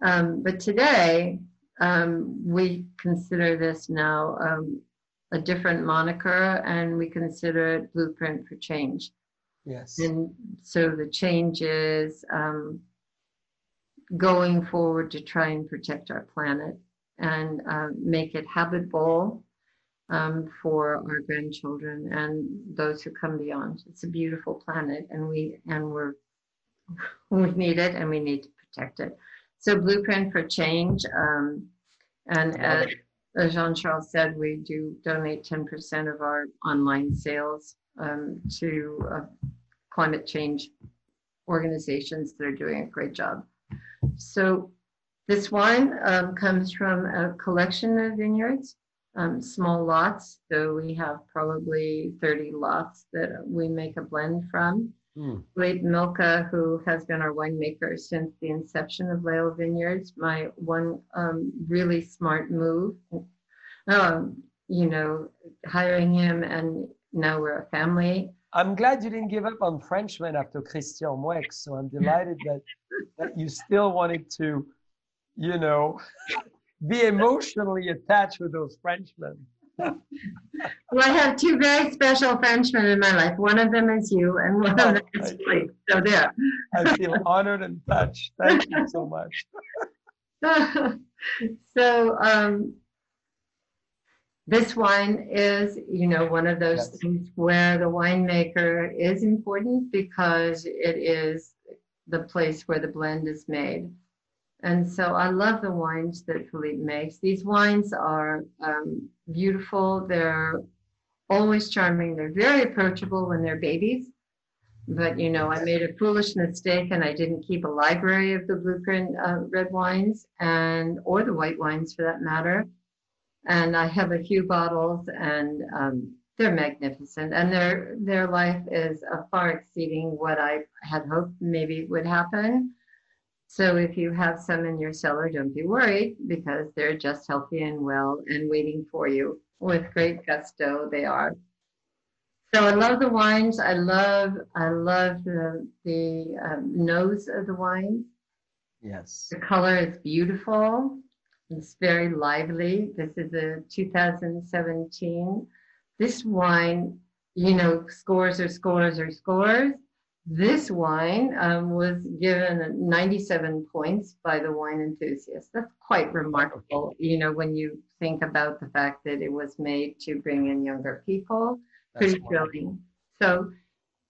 um, but today um, we consider this now. Um, a different moniker, and we consider it Blueprint for Change. Yes. And so the change is um, going forward to try and protect our planet and uh, make it habitable um, for our grandchildren and those who come beyond. It's a beautiful planet, and we and we're we need it, and we need to protect it. So Blueprint for Change, um, and as, as Jean-Charles said, we do donate ten percent of our online sales um, to uh, climate change organizations that are doing a great job. So this wine um, comes from a collection of vineyards, um, small lots. So we have probably thirty lots that we make a blend from. Mm. Philippe Melka, who has been our winemaker since the inception of Lail Vineyards, my one um, really smart move, um, you know, hiring him, and now we're a family. I'm glad you didn't give up on Frenchmen after Christian Moueix, so I'm delighted that, that you still wanted to, you know, be emotionally attached with those Frenchmen. Well, I have two very special Frenchmen in my life. One of them is you, and one oh, of them is Philippe. So there. I feel honored and touched. Thank you so much. so, so um, this wine is, you know, one of those yes. things where the winemaker is important because it is the place where the blend is made. And so I love the wines that Philippe makes. These wines are um, beautiful. They're always charming. They're very approachable when they're babies. But, you know, I made a foolish mistake and I didn't keep a library of the Blueprint uh, red wines, and or the white wines for that matter. And I have a few bottles, and um, they're magnificent. And their, their life is uh, far exceeding what I had hoped maybe would happen. So if you have some in your cellar, don't be worried, because they're just healthy and well and waiting for you with great gusto. They are. So I love the wines. I love I love the the um, nose of the wine. Yes. The color is beautiful. It's very lively. This is a two thousand seventeen. This wine, you know, scores or scores or scores. This wine um, was given ninety-seven points by the wine enthusiast. That's quite remarkable, you know, when you think about the fact that it was made to bring in younger people. That's pretty thrilling. So,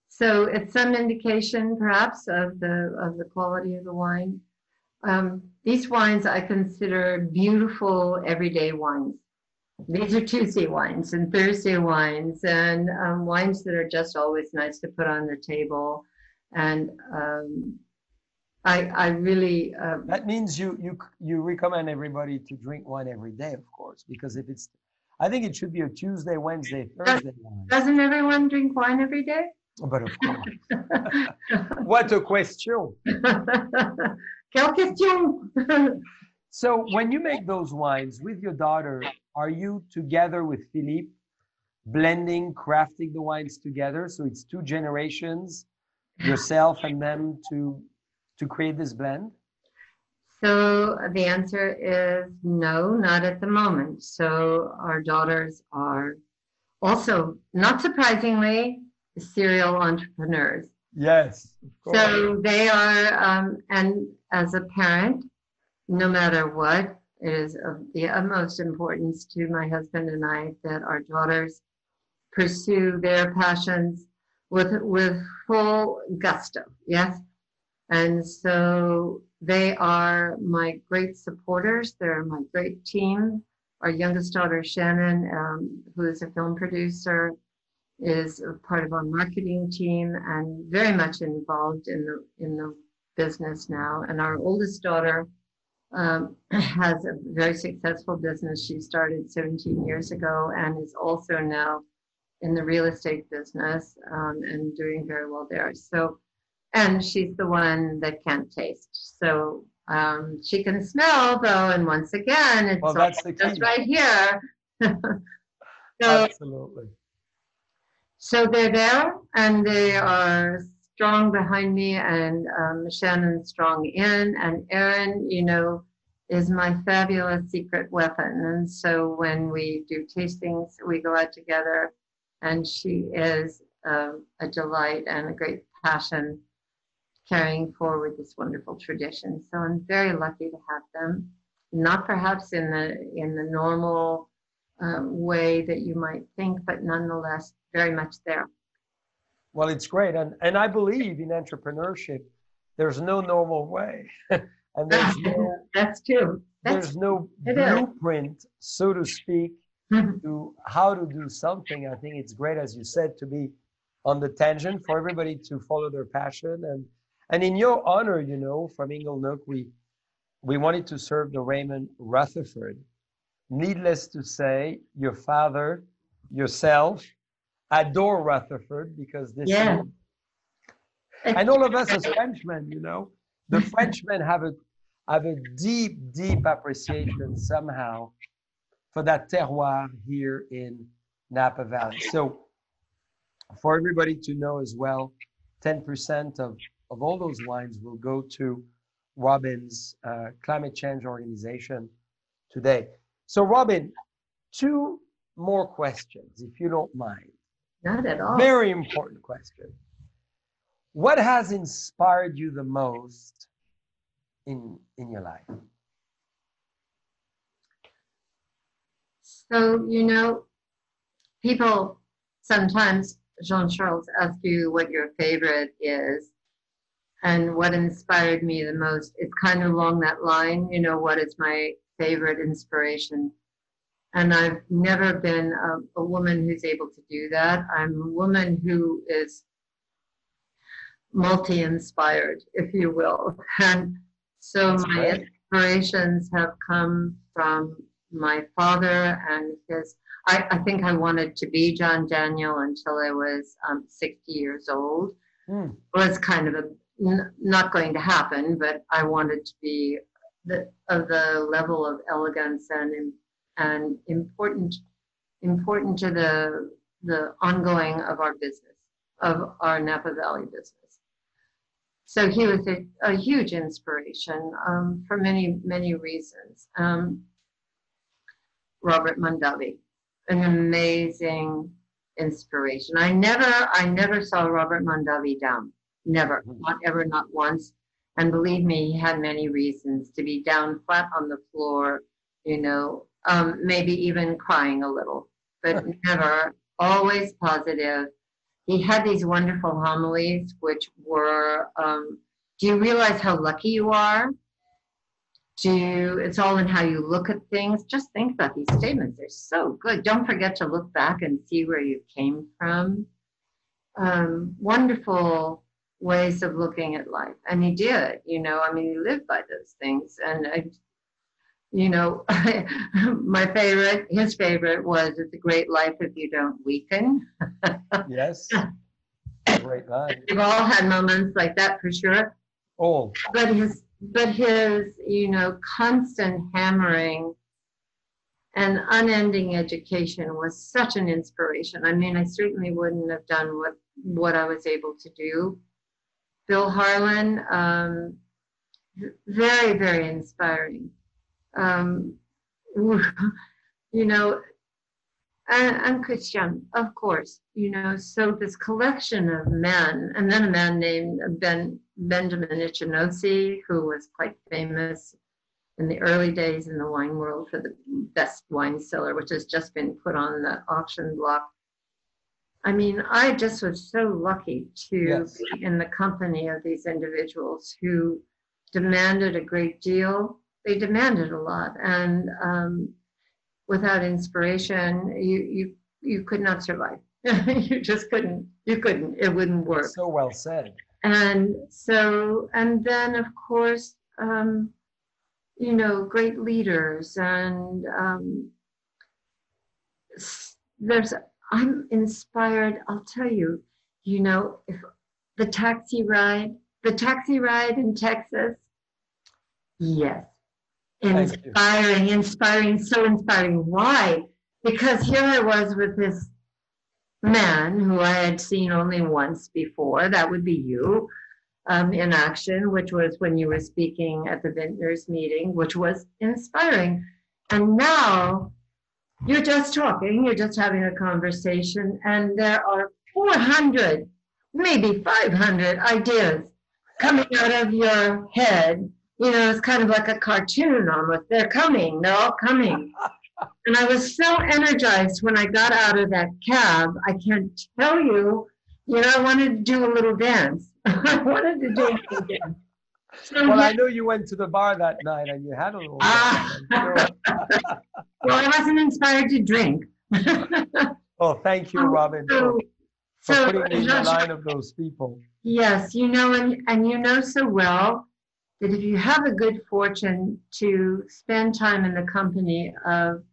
so it's some indication, perhaps, of the of the quality of the wine. Um, these wines I consider beautiful everyday wines. These are Tuesday wines and Thursday wines, and um, wines that are just always nice to put on the table. And um, I, I really uh, that means you you you recommend everybody to drink wine every day, of course, because if it's, I think it should be a Tuesday, Wednesday, Thursday wine. Doesn't everyone drink wine every day? But of course. What a question! Quelle question! So when you make those wines with your daughter, are you together with Philippe, blending, crafting the wines together? So it's two generations, yourself and them, to to create this blend? So the answer is no, not at the moment. So our daughters are also, not surprisingly, serial entrepreneurs. Yes, of course. So they are, um, and as a parent, no matter what, it is of the utmost importance to my husband and I that our daughters pursue their passions with with full gusto, yes? And so they are my great supporters. They're my great team. Our youngest daughter, Shannon, um, who is a film producer, is a part of our marketing team and very much involved in the, in the business now. And our oldest daughter, Um, has a very successful business she started seventeen years ago and is also now in the real estate business um, and doing very well there. So, and she's the one that can't taste. So um, she can smell though, and once again, it's well, that's the key. Just right here. So, absolutely. So they're there and they are strong behind me, and um, Shannon strong in, and Erin, you know, is my fabulous secret weapon. And so when we do tastings, we go out together, and she is uh, a delight and a great passion carrying forward this wonderful tradition. So I'm very lucky to have them. not perhaps in the in the normal uh, way that you might think, but nonetheless very much there. Well, it's great, and and I believe in entrepreneurship. There's no normal way, and there's no, that's true. That's, there's no blueprint, so to speak, mm-hmm. to how to do something. I think it's great, as you said, to be on the tangent for everybody to follow their passion, and and in your honor, you know, from Inglenook, we we wanted to serve the Raymond Rutherford. Needless to say, your father, yourself, adore Rutherford because this. Yeah. Is, and all of us as Frenchmen, you know, the Frenchmen have a have a deep, deep appreciation somehow for that terroir here in Napa Valley. So for everybody to know as well, ten percent of, of all those wines will go to Robin's uh, climate change organization today. So Robin, two more questions, if you don't mind. Not at all. Very important question. What has inspired you the most in in your life? So, you know, people sometimes, Jean-Charles, ask you what your favorite is, and what inspired me the most, it's kind of along that line, you know, what is my favorite inspiration? And I've never been a, a woman who's able to do that. I'm a woman who is multi-inspired, if you will. And so my inspirations have come from my father and his, I, I think I wanted to be John Daniel until I was um, sixty years old. Mm. It was kind of a, n- not going to happen, but I wanted to be the, of the level of elegance and and important important to the the ongoing of our business, of our Napa Valley business. So he was a, a huge inspiration um, for many, many reasons. Um, Robert Mondavi, an amazing inspiration. I never, I never saw Robert Mondavi down, never, not ever, not once. And believe me, he had many reasons to be down flat on the floor, you know, um, maybe even crying a little, but never, always positive. He had these wonderful homilies, which were, um, do you realize how lucky you are? Do you, it's all in how you look at things. Just think about these statements. They're so good. Don't forget to look back and see where you came from. Um, wonderful ways of looking at life. And he did, you know, I mean, he lived by those things. And, I, you know, my favorite, his favorite was, it's a great life if you don't weaken. Yes. Great life. We've all had moments like that for sure. Oh. But his, But his, you know, constant hammering and unending education was such an inspiration. I mean, I certainly wouldn't have done what, what I was able to do. Bill Harlan, um, very, very inspiring. Um, you know, and, and Christian, of course, you know, so this collection of men, and then a man named Ben, Benjamin Ichinose, who was quite famous in the early days in the wine world for the best wine cellar, which has just been put on the auction block. I mean, I just was so lucky to yes. be in the company of these individuals who demanded a great deal. They demanded a lot. And um, without inspiration, you, you, you could not survive. You just couldn't. You couldn't. It wouldn't work. So well said. And so, and then of course, um, you know, great leaders, and um, there's, I'm inspired, I'll tell you, you know, if the taxi ride, the taxi ride in Texas, yes, inspiring, inspiring, so inspiring. Why? Because here I was with this man who I had seen only once before, that would be you, um, in action, which was when you were speaking at the Vintners meeting, which was inspiring. And now you're just talking, you're just having a conversation, and there are four hundred, maybe five hundred ideas coming out of your head you know, it's kind of like a cartoon almost. They're coming. They're all coming. And I was so energized when I got out of that cab. I can't tell you, you know, I wanted to do a little dance. I wanted to do a little dance. So well, I knew you went to the bar that night and you had a little dance. Sure. Well, I wasn't inspired to drink. Well, thank you, Robin, so, for, for so, putting me in the line of those people. Yes, you know, and, and you know so well that if you have a good fortune to spend time in the company of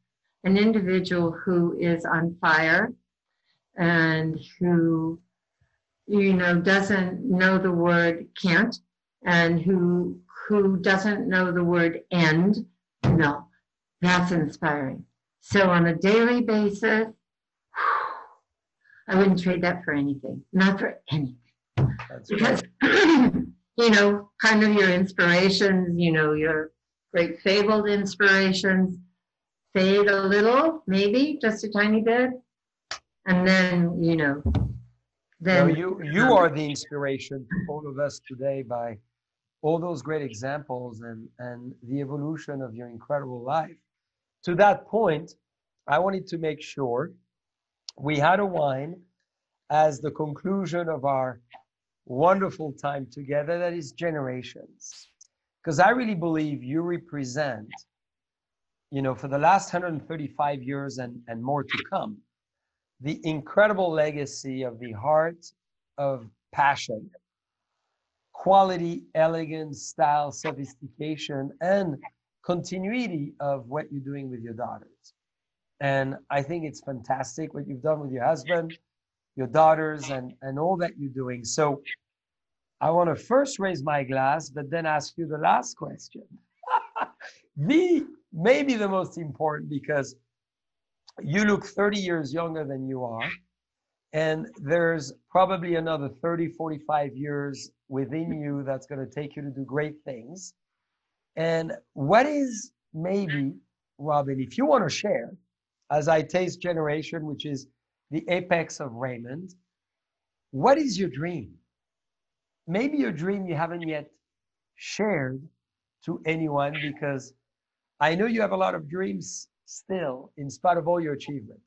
an individual who is on fire and who, you know, doesn't know the word can't and who who doesn't know the word end, no, that's inspiring. So on a daily basis, I wouldn't trade that for anything, not for anything. That's because, you know, kind of your inspirations, you know, your great fabled inspirations fade a little, maybe just a tiny bit. And then, you know, then. No, you, you um, are the inspiration to all of us today by all those great examples and, and the evolution of your incredible life. To that point, I wanted to make sure we had a wine as the conclusion of our wonderful time together, that is generations. Because I really believe you represent, you know, for the last one hundred thirty-five years and, and more to come, the incredible legacy of the heart of passion, quality, elegance, style, sophistication, and continuity of what you're doing with your daughters. And I think it's fantastic what you've done with your husband, your daughters, and, and all that you're doing. So I want to first raise my glass, but then ask you the last question. The, maybe the most important, because you look thirty years younger than you are, and there's probably another thirty, forty-five years within you that's going to take you to do great things. And what is maybe, Robin, if you want to share, as I taste generation, which is the apex of Raymond, what is your dream? Maybe your dream you haven't yet shared to anyone, because I know you have a lot of dreams still in spite of all your achievement.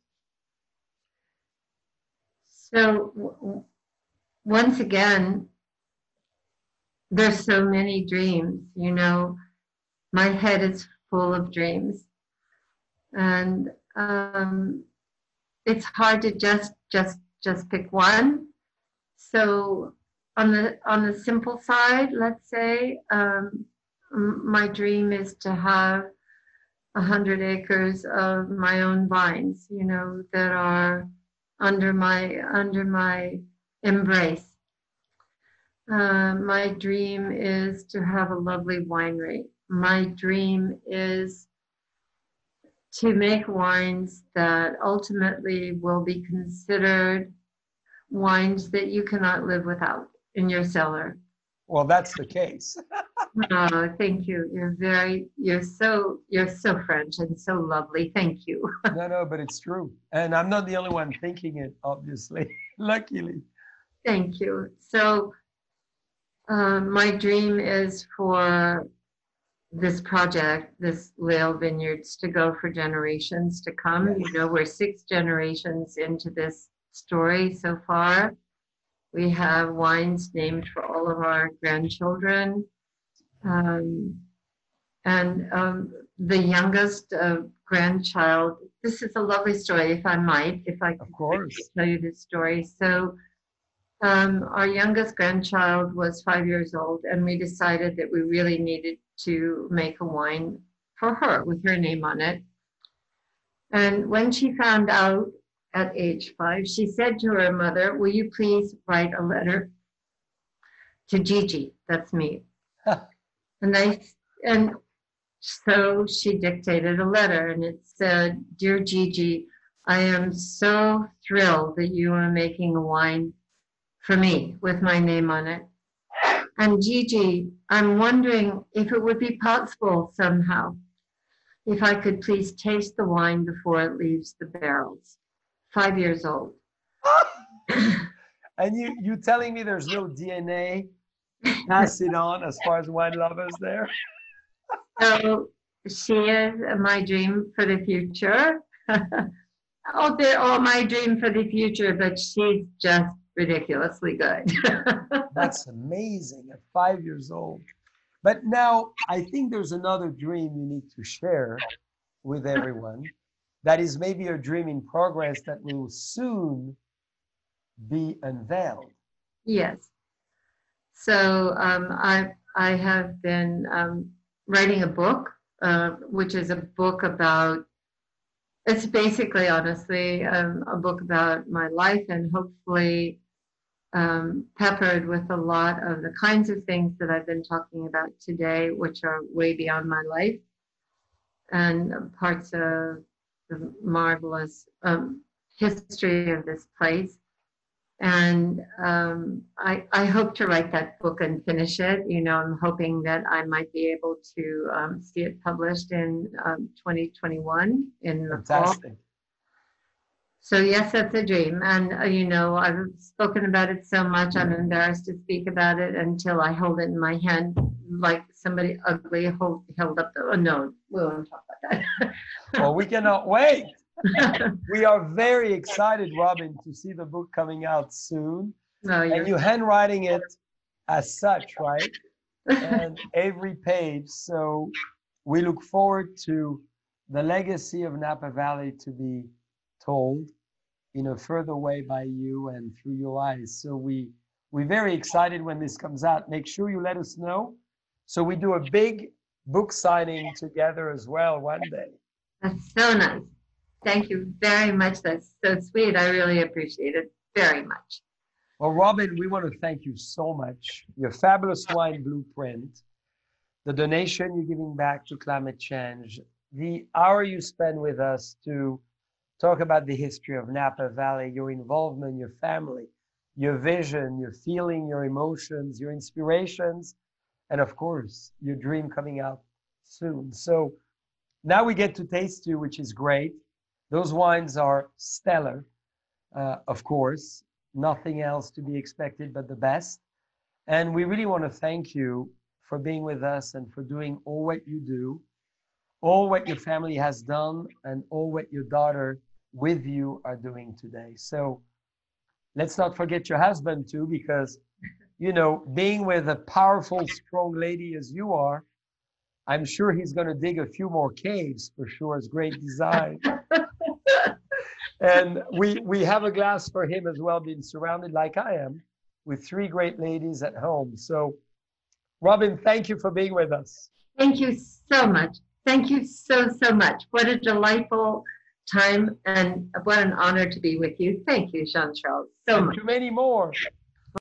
So w- once again, there's so many dreams, you know, my head is full of dreams. And um, it's hard to just just just pick one. So on the on the simple side, let's say um, my dream is to have a hundred acres of my own vines, you know, that are under my under my embrace. Uh, my dream is to have a lovely winery. My dream is to make wines that ultimately will be considered wines that you cannot live without in your cellar. Well, that's the case. Oh, thank you. You're very, you're so, you're so French and so lovely. Thank you. No, no, but it's true. And I'm not the only one thinking it, obviously, luckily. Thank you. So uh, my dream is for this project, this Lail Vineyards, to go for generations to come. You know, we're six generations into this story so far. We have wines named for all of our grandchildren. Um, and um, the youngest uh, grandchild, this is a lovely story, if I might, if I could tell you this story. So um, our youngest grandchild was five years old, and we decided that we really needed to make a wine for her with her name on it. And when she found out at age five, she said to her mother, will you please write a letter to Gigi? That's me. and I and so she dictated a letter, and it said, Dear Gigi, I am so thrilled that you are making a wine for me with my name on it. And Gigi, I'm wondering if it would be possible somehow if I could please taste the wine before it leaves the barrels. Five years old. And you, you're telling me there's no D N A pass it on as far as wine lovers there? So she is my dream for the future. Oh, they're all my dream for the future, but she's just ridiculously good. That's amazing at five years old. But now I think there's another dream you need to share with everyone. That is maybe a dream in progress that will soon be unveiled. Yes. So um, I I have been um, writing a book, uh, which is a book about, it's basically, honestly, um, a book about my life, and hopefully um, peppered with a lot of the kinds of things that I've been talking about today, which are way beyond my life, and parts of the marvelous um, history of this place. And um, I, I hope to write that book and finish it. You know, I'm hoping that I might be able to um, see it published in um, twenty twenty-one in the fall. So yes, that's a dream. And, uh, you know, I've spoken about it so much, I'm embarrassed to speak about it until I hold it in my hand like somebody ugly hold, held up the, oh, no, we won't talk about that. Well, we cannot wait. We are very excited, Robin, to see the book coming out soon. No, and you're handwriting it as such, right? And every page. So we look forward to the legacy of Napa Valley to be told in a further way by you and through your eyes. So we, we're very excited when this comes out. Make sure you let us know. So we do a big book signing together as well one day. That's so nice. Thank you very much. That's so sweet. I really appreciate it very much. Well, Robin, we want to thank you so much. Your fabulous wine blueprint, the donation you're giving back to climate change, the hour you spend with us to talk about the history of Napa Valley, your involvement, your family, your vision, your feeling, your emotions, your inspirations, and of course, your dream coming out soon. So now we get to taste you, which is great. Those wines are stellar, uh, of course, nothing else to be expected but the best. And we really want to thank you for being with us and for doing all what you do, all what your family has done, and all what your daughter with you are doing today. So let's not forget your husband too, because, you know, being with a powerful, strong lady as you are, I'm sure he's going to dig a few more caves for sure. It's great design. And we, we have a glass for him as well, being surrounded like I am with three great ladies at home. So Robin, thank you for being with us. Thank you so much. Thank you so, so much. What a delightful time and what an honor to be with you. Thank you, Jean-Charles, so much. Too many more.